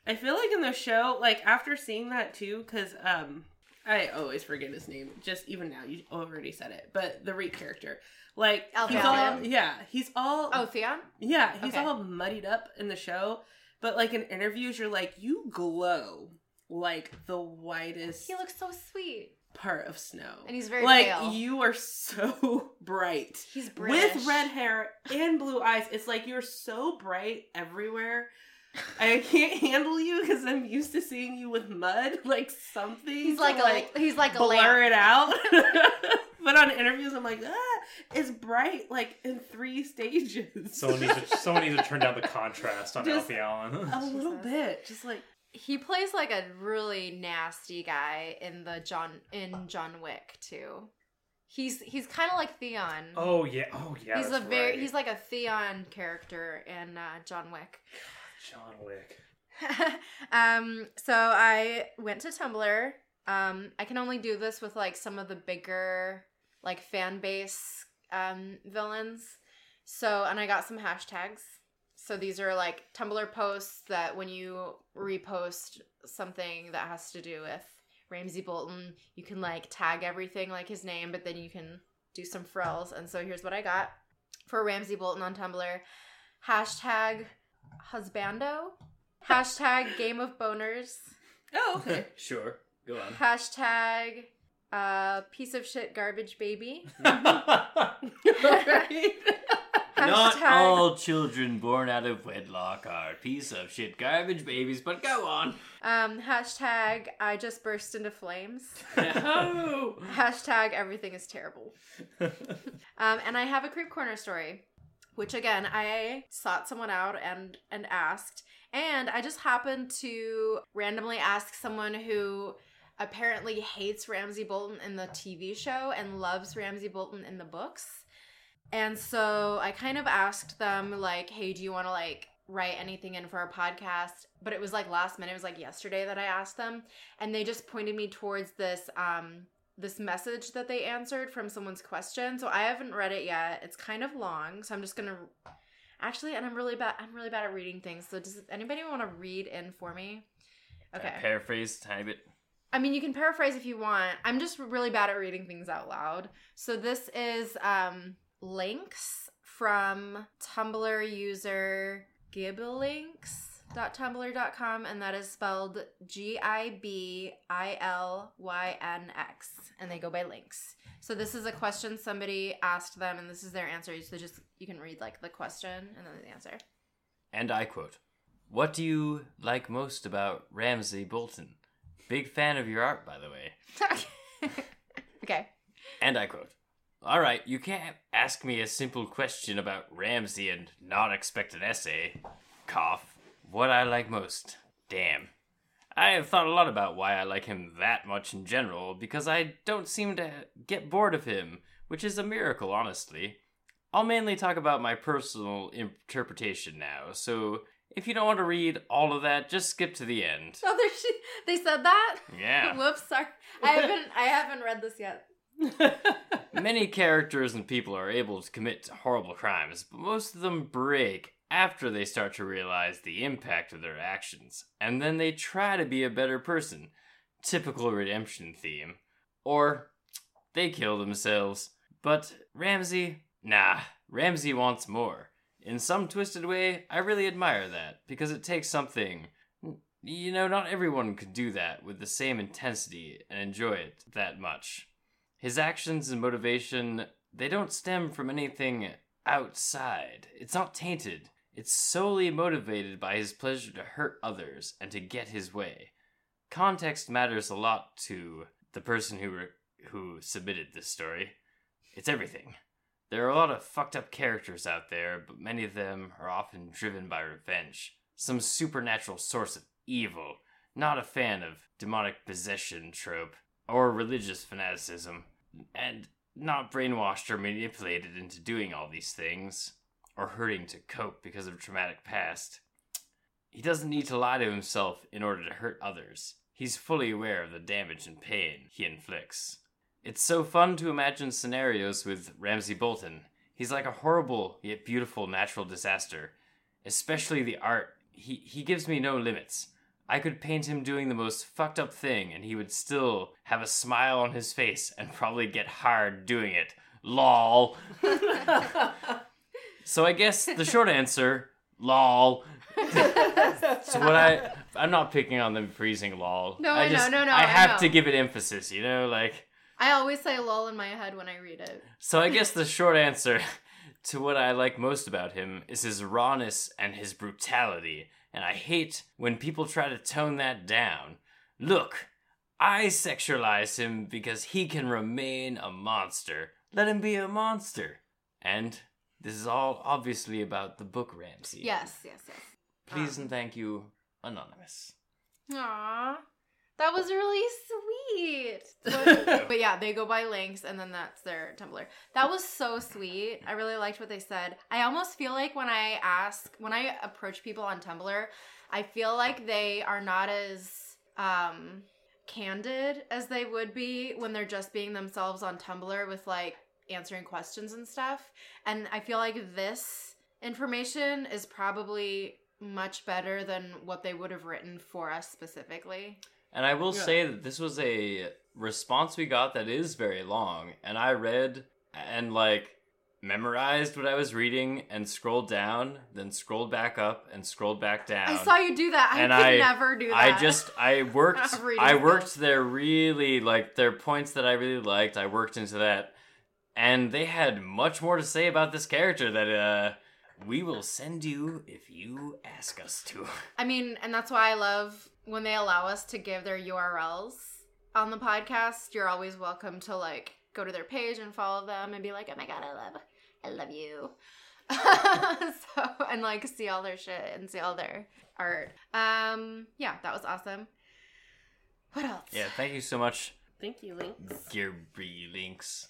I feel like in the show, like after seeing that too, because um. I always forget his name. Just even now, you already said it. But the Reek character, like Alfie he's Allen. all yeah, he's all oh Theon. Yeah, he's okay. all muddied up in the show. But like in interviews, you're like, you glow like the whitest. He looks so sweet. Part of Snow, and he's very like pale. You are so bright. He's British. With red hair and blue eyes. It's like you're so bright everywhere. I can't handle you because I'm used to seeing you with mud, like something. He's like, to, like a, he's like blur a blur it out. But on interviews, I'm like, ah, it's bright, like in three stages. Someone needs to, someone needs to turn down the contrast on just Alfie Allen a little bit, just like he plays like a really nasty guy in the John in John Wick too. He's he's kind of like Theon. Oh yeah, oh yeah. He's that's a very right. he's like a Theon character in uh, John Wick. John Wick. um, so I went to Tumblr. Um, I can only do this with like some of the bigger like fan base um, villains. So, and I got some hashtags. So these are like Tumblr posts that when you repost something that has to do with Ramsay Bolton, you can like tag everything like his name, but then you can do some frills. And so here's what I got for Ramsay Bolton on Tumblr. Hashtag Husbando. Hashtag Game of Boners. Oh, okay. Sure. Go on. Hashtag uh, Piece of Shit Garbage Baby. Hashtag, not all children born out of wedlock are piece of shit garbage babies, but go on. Um, hashtag I Just Burst Into Flames. No. Hashtag Everything Is Terrible. um, and I have a Creep Corner story. Which, again, I sought someone out and, and asked. And I just happened to randomly ask someone who apparently hates Ramsay Bolton in the T V show and loves Ramsay Bolton in the books. And so I kind of asked them, like, hey, do you want to, like, write anything in for our podcast? But it was, like, last minute. It was, like, yesterday that I asked them. And they just pointed me towards this um, this message that they answered from someone's question. So I haven't read it yet. It's kind of long, so I'm just gonna actually, and I'm really bad I'm really bad at reading things, so does anybody want to read in for me? Okay. Uh, paraphrase a tiny bit. I mean, you can paraphrase if you want. I'm just really bad at reading things out loud. So this is um links from Tumblr user giblinks dot tumblr dot com, and that is spelled G I B I L Y N X, and they go by links. So this is a question somebody asked them, and this is their answer. So just you can read like the question and then the answer. And I quote, "What do you like most about Ramsay Bolton? Big fan of your art, by the way." Okay. And I quote, all right, you can't ask me a simple question about Ramsay and not expect an essay. Cough. What I like most. Damn. I have thought a lot about why I like him that much in general, because I don't seem to get bored of him, which is a miracle, honestly. I'll mainly talk about my personal interpretation now, so if you don't want to read all of that, just skip to the end. Oh, they said that? Yeah. Whoops, sorry. I haven't, I haven't read this yet. Many characters and people are able to commit horrible crimes, but most of them break after they start to realize the impact of their actions, and then they try to be a better person. Typical redemption theme. Or they kill themselves. But Ramsay... Nah, Ramsay wants more. In some twisted way, I really admire that, because it takes something. You know, not everyone could do that with the same intensity and enjoy it that much. His actions and motivation, they don't stem from anything outside. It's not tainted. It's solely motivated by his pleasure to hurt others and to get his way. Context matters a lot to the person who re- who submitted this story. It's everything. There are a lot of fucked up characters out there, but many of them are often driven by revenge. Some supernatural source of evil. Not a fan of demonic possession trope, or religious fanaticism. And not brainwashed or manipulated into doing all these things. Or hurting to cope because of a traumatic past. He doesn't need to lie to himself in order to hurt others. He's fully aware of the damage and pain he inflicts. It's so fun to imagine scenarios with Ramsay Bolton. He's like a horrible yet beautiful natural disaster. Especially the art. He he gives me no limits. I could paint him doing the most fucked up thing and he would still have a smile on his face and probably get hard doing it. L O L. So I guess the short answer, L O L. So what I I'm not picking on them for using L O L. No, I just, no, no, no. I have I to give it emphasis, you know, like I always say lol in my head when I read it. So I guess the short answer to what I like most about him is his rawness and his brutality. And I hate when people try to tone that down. Look, I sexualize him because he can remain a monster. Let him be a monster. And this is all obviously about the book, Ramsay. Yes, yes, yes. Please um. and thank you, Anonymous. Aww. That was really sweet. But, but yeah, they go by links and then that's their Tumblr. That was so sweet. I really liked what they said. I almost feel like when I ask, when I approach people on Tumblr, I feel like they are not as um, candid as they would be when they're just being themselves on Tumblr with like answering questions and stuff. And I feel like this information is probably much better than what they would have written for us specifically. And I will yeah. say that this was a response we got that is very long. And I read and, like, memorized what I was reading and scrolled down, then scrolled back up and scrolled back down. I saw you do that. I and could I, never do that. I just, I worked, I worked their really, like, their points that I really liked. I worked into that. And they had much more to say about this character that, uh... we will send you if you ask us to. I mean, and that's why I love when they allow us to give their U R Ls on the podcast. You're always welcome to, like, go to their page and follow them and be like, oh my God, I love, I love you. So, and, like, see all their shit and see all their art. Um, yeah, that was awesome. What else? Yeah, thank you so much. Thank you, Links. Gary Links.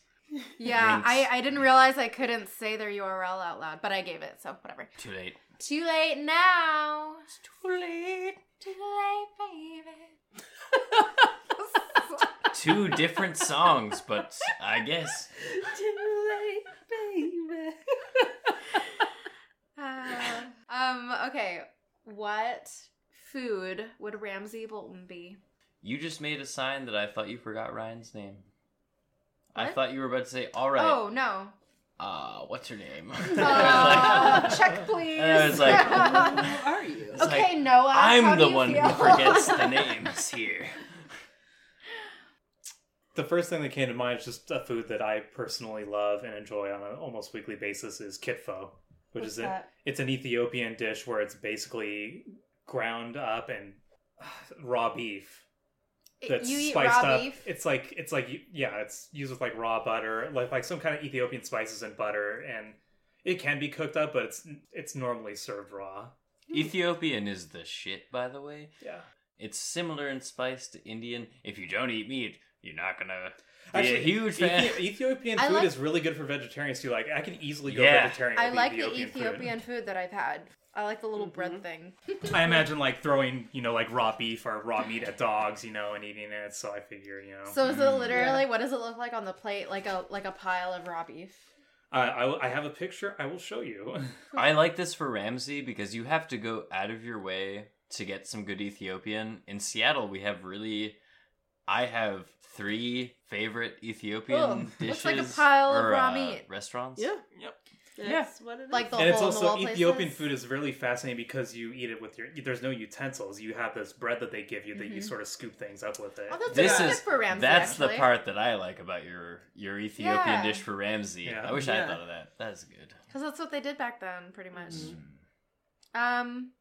Yeah, I, I didn't realize I couldn't say their U R L out loud, but I gave it, so whatever. Too late. Too late now. It's too late. Too late, baby. Two different songs, but I guess. Too late, baby. uh, um. Okay, what food would Ramsay Bolton be? You just made a sign that I thought you forgot Ryan's name. What? I thought you were about to say, all right. Oh, no. Uh, what's her name? Uh, like, check, please. And I was like, who are you? Okay, like, Noah, I'm how the do you one feel? Who forgets the names here. The first thing that came to mind is just a food that I personally love and enjoy on an almost weekly basis is kitfo, which what's is a, it's an Ethiopian dish where it's basically ground up and uh, raw beef. that's you eat spiced raw up. Beef? It's like it's like yeah, it's used with like raw butter, like like some kind of Ethiopian spices and butter, and it can be cooked up, but it's it's normally served raw. Ethiopian is the shit, by the way. Yeah. It's similar in spice to Indian. If you don't eat meat, you're not gonna be Actually, a huge fan. Ethi- Ethiopian food like... is really good for vegetarians too. Like I can easily go yeah. vegetarian. I with like Ethiopian the Ethiopian food. food that I've had. I like the little mm-hmm. bread thing. I imagine like throwing, you know, like raw beef or raw meat at dogs, you know, and eating it. So I figure, you know. So is it literally yeah. what does it look like on the plate? Like a like a pile of raw beef. Uh, I I have a picture. I will show you. I like this for Ramsay because you have to go out of your way to get some good Ethiopian. In Seattle, we have really. I have three favorite Ethiopian Whoa. dishes. Looks like a pile or, of raw uh, meat. Restaurants. Yeah. Yep. That's yeah. what it is. Like the and it's also Ethiopian places. Food is really fascinating because you eat it with your. There's no utensils. You have this bread that they give you that mm-hmm. you sort of scoop things up with it. Oh, that's this is for Ramsay, that's actually. The part that I like about your your Ethiopian yeah. dish for Ramsay. Yeah. I wish yeah. I had thought of that. That's good. Because that's what they did back then, pretty much. Mm. Um,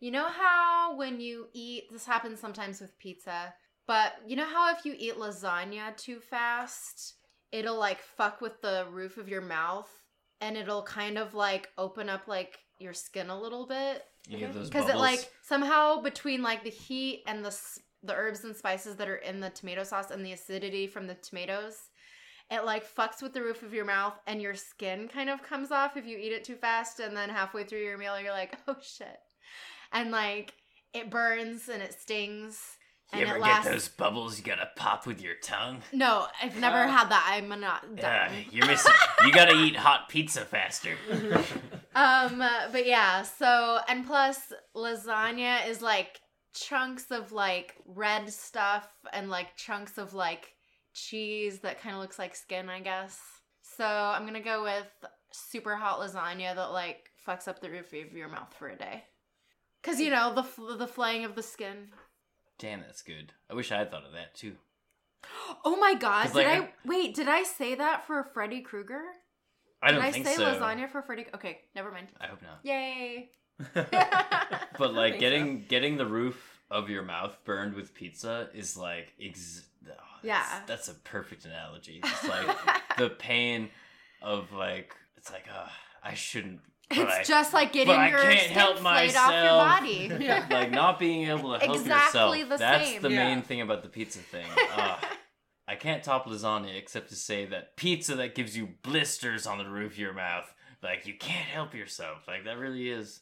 you know how when you eat, this happens sometimes with pizza, but you know how if you eat lasagna too fast, it'll like fuck with the roof of your mouth. And it'll kind of, like, open up, like, your skin a little bit. You get those bubbles. Because it, like, somehow between, like, the heat and the the herbs and spices that are in the tomato sauce and the acidity from the tomatoes, it, like, fucks with the roof of your mouth and your skin kind of comes off if you eat it too fast. And then halfway through your meal, you're like, oh, shit. And, like, it burns and it stings. You and ever it lasts... get those bubbles you gotta pop with your tongue? No, I've never uh, had that. I'm not done. Uh, you're missing. You gotta eat hot pizza faster. um, but yeah, so, and plus lasagna is like chunks of like red stuff and like chunks of like cheese that kind of looks like skin, I guess. So I'm gonna go with super hot lasagna that like fucks up the roof of your mouth for a day. Cause you know, the fl- the flaying of the skin. Damn, that's good. I wish I had thought of that, too. Oh, my God. Did like, I... Wait, did I say that for Freddy Krueger? I don't did think so. Did I say so. Lasagna for Freddy... Okay, never mind. I hope not. Yay. But, like, getting so. getting the roof of your mouth burned with pizza is, like... Ex- oh, that's, yeah. That's a perfect analogy. It's, like, the pain of, like... It's like, oh, I shouldn't... But it's I, just like getting your skin help myself. Off your body. Yeah. Like not being able to help exactly yourself. The That's same. the yeah. main thing about the pizza thing. Uh, I can't top lasagna except to say that pizza that gives you blisters on the roof of your mouth. Like you can't help yourself. Like that really is.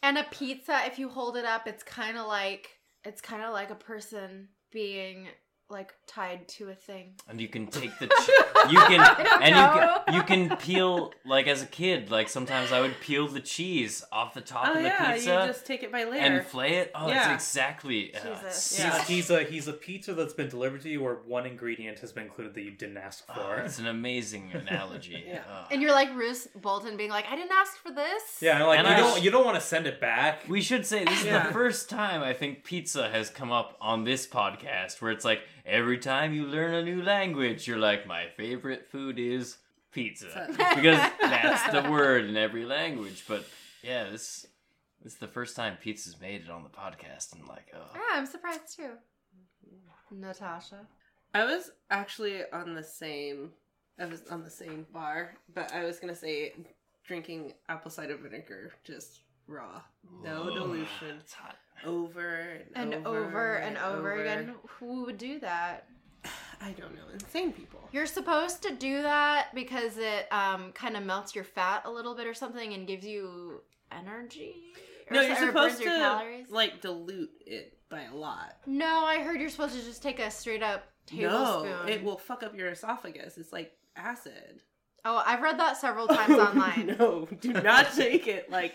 And a pizza, if you hold it up, it's kind of like it's kind of like a person being like tied to a thing. And you can take the che- you can and you can, you can peel like as a kid like sometimes I would peel the cheese off the top oh, of the yeah, pizza. Yeah, you just take it by layer and flay it. Oh, yeah. That's exactly. Jesus. Uh, yeah. He's a he's a pizza that's been delivered to you where one ingredient has been included that you didn't ask for. It's oh, an amazing analogy. yeah. oh. And you're like Roose Bolton being like, I didn't ask for this. Yeah, and like and you I don't sh- you don't want to send it back. We should say this is yeah. the first time I think pizza has come up on this podcast where it's like. Every time you learn a new language, you're like, my favorite food is pizza. Because that's the word in every language. But yeah, this, this is the first time pizza's made it on the podcast. I'm like, oh. Yeah, I'm surprised too. Natasha? I was actually on the same, I was on the same bar, but I was going to say drinking apple cider vinegar, just raw. No Whoa. dilution. It's hot. Over and, and over, over and, and over, over again. Who would do that? I don't know. Insane people. You're supposed to do that because it um, kind of melts your fat a little bit or something and gives you energy. Or no, so, you're supposed your to calories. Like dilute it by a lot. No, I heard you're supposed to just take a straight up tablespoon. No, it will fuck up your esophagus. It's like acid. Oh, I've read that several times oh, online. No, do not take it like.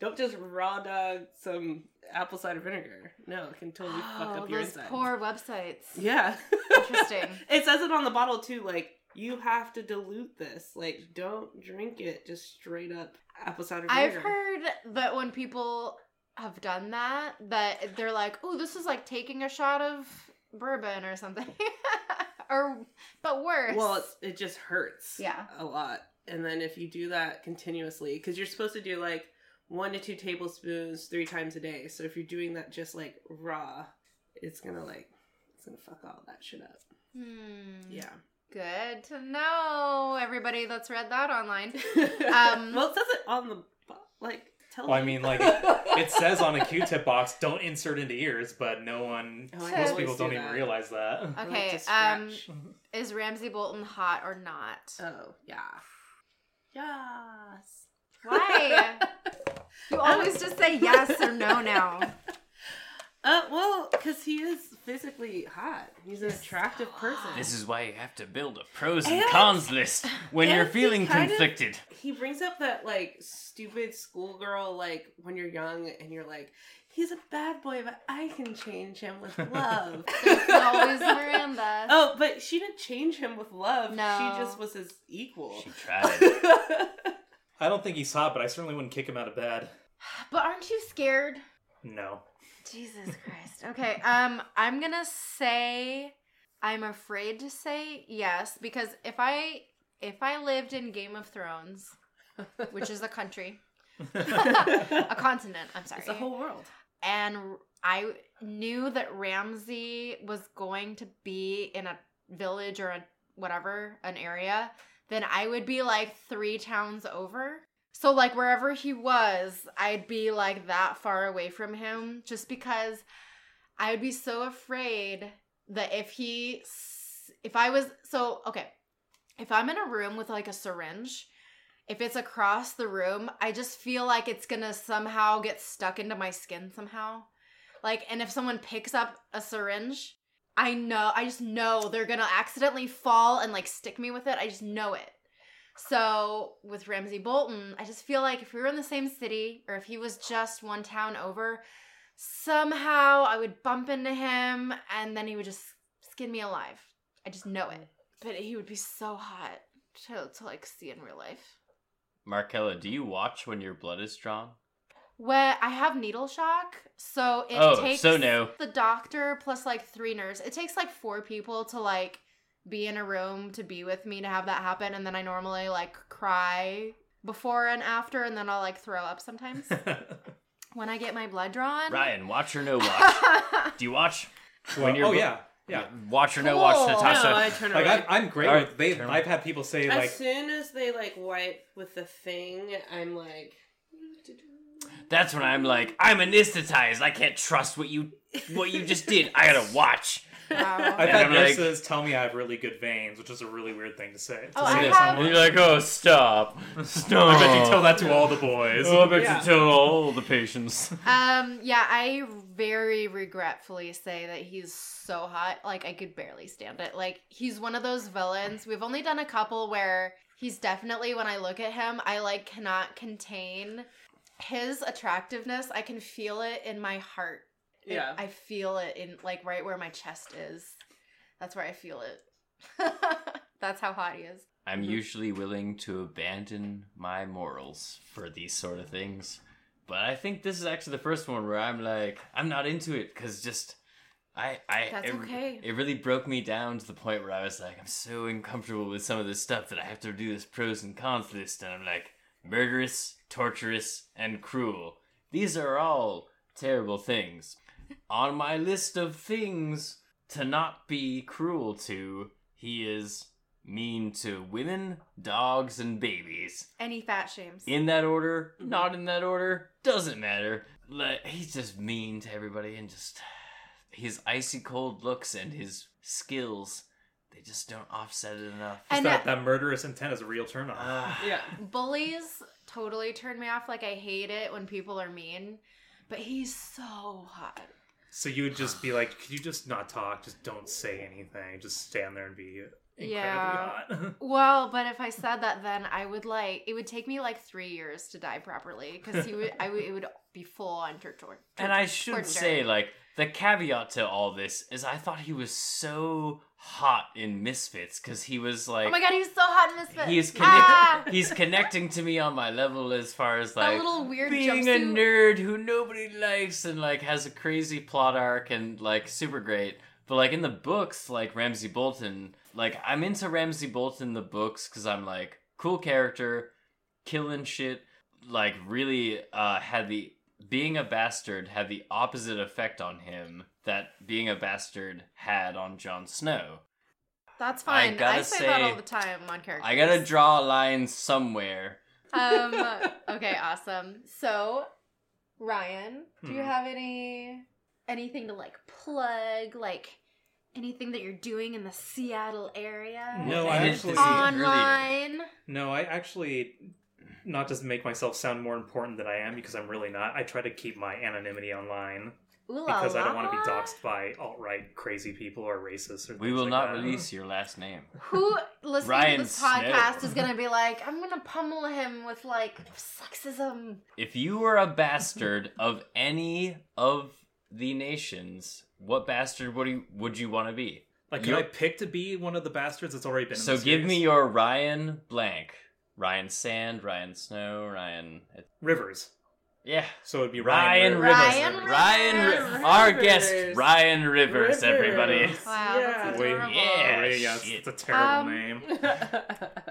Don't just raw dog some apple cider vinegar. No, it can totally oh, fuck up your insides. Those poor websites. Yeah. Interesting. It says it on the bottle, too. Like, you have to dilute this. Like, don't drink it. Just straight up apple cider vinegar. I've heard that when people have done that, that they're like, oh, this is like taking a shot of bourbon or something. or, but worse. Well, it's, it just hurts. Yeah. A lot. And then if you do that continuously, because you're supposed to do, like, one to two tablespoons three times a day. So if you're doing that just like raw, it's gonna like It's gonna fuck all that shit up. Hmm. Yeah. Good to know, everybody that's read that online. Um, well, it says it on the bo- like. Tell well, me. I mean, like it, it says on a Q-tip box, "Don't insert into ears," but no one, oh, most people do don't that. even realize that. Okay, um, is Ramsay Bolton hot or not? Oh yeah. Yes. Why? You always just say yes or no now. Uh, well, because he is physically hot. He's an attractive person. This is why you have to build a pros and, and cons list when you're feeling conflicted. Of, he brings up that, like, stupid schoolgirl, like, when you're young and you're like, he's a bad boy, but I can change him with love. It's always Miranda. Oh, but she didn't change him with love. No. She just was his equal. She tried. I don't think he's hot, but I certainly wouldn't kick him out of bed. But aren't you scared? No. Jesus Christ. Okay, um, I'm gonna say, I'm afraid to say yes, because if I, if I lived in Game of Thrones, which is a country, a continent, I'm sorry. It's a whole world. And I knew that Ramsay was going to be in a village or a whatever, an area, then I would be like three towns over. So, like, wherever he was, I'd be, like, that far away from him just because I would be so afraid that if he, if I was, so, okay, if I'm in a room with, like, a syringe, if it's across the room, I just feel like it's going to somehow get stuck into my skin somehow. Like, and if someone picks up a syringe, I know, I just know they're going to accidentally fall and, like, stick me with it. I just know it. So, with Ramsay Bolton, I just feel like if we were in the same city, or if he was just one town over, somehow I would bump into him, and then he would just skin me alive. I just know it. But he would be so hot to, to like, see in real life. Markella, do you watch when your blood is drawn? Well, I have needle shock, so it oh, takes so no. the doctor plus, like, three nurses. It takes, like, four people to, like, be in a room to be with me to have that happen, and then I normally, like, cry before and after, and then I'll, like, throw up sometimes when I get my blood drawn. Ryan, watch or no watch? Do you watch? Well, when you're oh, blo- yeah. Yeah. Watch or cool. no watch, Natasha. No, I turn like, I, I'm great right, with they, I've had people say, as like... As soon as they, like, wipe with the thing, I'm like... That's when I'm like, I'm anesthetized. I can't trust what you what you just did. I gotta watch. Wow. I've had nurses like, tell me I have really good veins, which is a really weird thing to say. Oh, to say I to have... And you're like, oh, stop. Stop. I bet you tell that to all the boys. Oh, I bet yeah. you tell all the patients. Um, yeah, I very regretfully say that he's so hot. Like, I could barely stand it. Like, he's one of those villains. We've only done a couple where he's definitely, when I look at him, I, like, cannot contain his attractiveness. I can feel it in my heart. Yeah. I feel it in, like, right where my chest is. That's where I feel it. That's how hot he is. I'm usually willing to abandon my morals for these sort of things. But I think this is actually the first one where I'm like, I'm not into it because just, I, I, That's it, okay. It really broke me down to the point where I was like, I'm so uncomfortable with some of this stuff that I have to do this pros and cons list. And I'm like, murderous, torturous, and cruel. These are all terrible things. On my list of things to not be cruel to, he is mean to women, dogs, and babies. And he fat shames. In that order, mm-hmm. not in that order, doesn't matter. Like, he's just mean to everybody, and just his icy cold looks and his skills, they just don't offset it enough. And that, that murderous intent is a real turn off. Uh, yeah. Bullies totally turn me off. Like, I hate it when people are mean, but he's so hot. So you would just be like, could you just not talk? Just don't say anything. Just stand there and be incredibly yeah. hot. Well, but if I said that, then I would like, it would take me like three years to die properly. Because he would, I would, it would be full on torture. And I should torture. say, like, the caveat to all this is I thought he was so hot in Misfits. Because he was like... Oh my god, he's so hot in Misfits. He's, connect- ah! he's connecting to me on my level as far as like... That little weird being jumpsuit. A nerd who nobody likes and like has a crazy plot arc and like super great. But like in the books, like Ramsay Bolton... Like I'm into Ramsay Bolton in the books because I'm like, cool character, killing shit. Like really uh, had the being a bastard had the opposite effect on him that being a bastard had on Jon Snow. That's fine. I, I say, say that all the time on characters. I gotta draw a line somewhere. Um. Okay, awesome. So, Ryan, do hmm. you have any anything to, like, plug, like... anything that you're doing in the Seattle area? No, I actually... Online? No, I actually... Not to make myself sound more important than I am, because I'm really not. I try to keep my anonymity online. Ooh, because la, I don't want to be doxxed by alt-right crazy people or racists or we will like not that. Release your last name. Who listening Ryan to this podcast Snow. Is going to be like, I'm going to pummel him with, like, sexism. If you were a bastard of any of the nations... what bastard would you, would you want to be? Like, can you, I pick to be one of the bastards that's already been in the series? So give me your Ryan blank. Ryan Sand, Ryan Snow, Ryan... Rivers. Yeah. So it would be Ryan, Ryan Rivers. Rivers. Rivers. Ryan Rivers. Rivers. Our guest, Ryan Rivers, Rivers. Everybody. Wow, yeah. That's adorable. Yeah, yeah, it's a terrible um, name.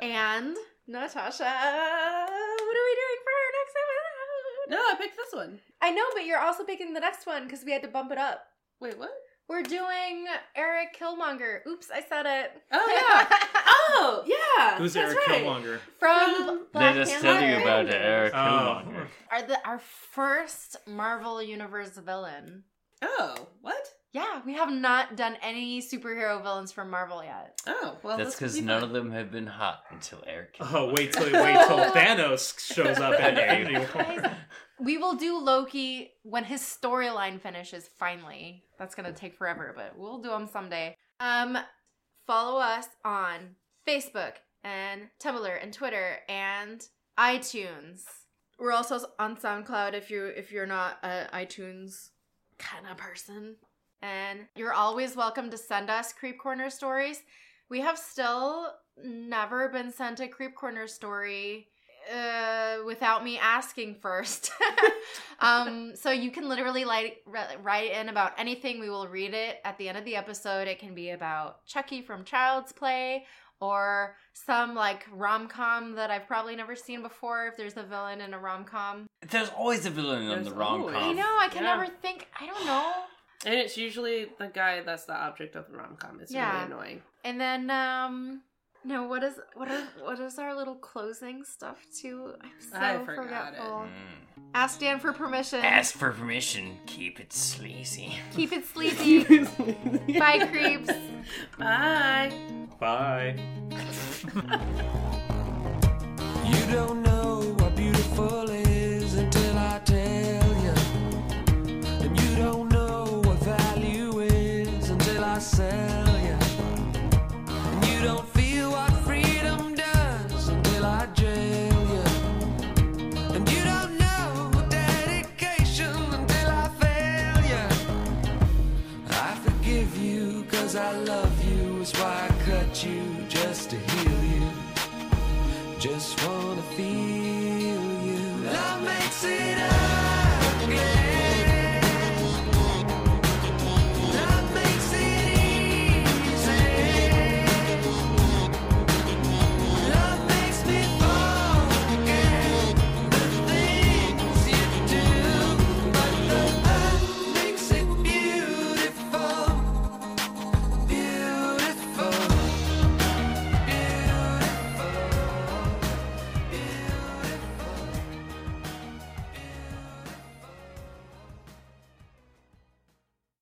And Natasha, what are we doing for our next episode? No, I picked this one. I know, but you're also picking the next one because we had to bump it up. Wait, what? We're doing Eric Killmonger. Oops, I said it. Oh, yeah. oh, yeah. Who's Eric right. Killmonger? From Black Mirror. They just tell you about it, Eric oh. Killmonger. Are the, our first Marvel Universe villain. Oh, what? Yeah, we have not done any superhero villains from Marvel yet. Oh, well, that's because none fun. Of them have been hot until Eric Killmonger. Oh, wait till, wait till Thanos shows up in Infinity War. We will do Loki when his storyline finishes, finally. That's going to take forever, but we'll do him someday. Um, follow us on Facebook and Tumblr and Twitter and iTunes. We're also on SoundCloud if, you, if you're not an iTunes kind of person. And you're always welcome to send us Creep Corner stories. We have still never been sent a Creep Corner story Uh, without me asking first. um, so you can literally like re- write in about anything. We will read it at the end of the episode. It can be about Chucky from Child's Play or some like rom-com that I've probably never seen before if there's a villain in a rom-com. There's always a villain there's in the rom-com. I know, I can yeah. never think, I don't know. And it's usually the guy that's the object of the rom-com. It's yeah. really annoying. And then, um... No, what is what is what is our little closing stuff too? I'm so I forgot forgetful. It. Mm. Ask Dan for permission. Ask for permission. Keep it sleazy. Keep it sleazy. Bye, creeps. Bye. Bye. You don't know what beautiful is until I tell you, and you don't know what value is until I sell you, and you don't. I love you is why I cut you, just to heal you. Just wanna feel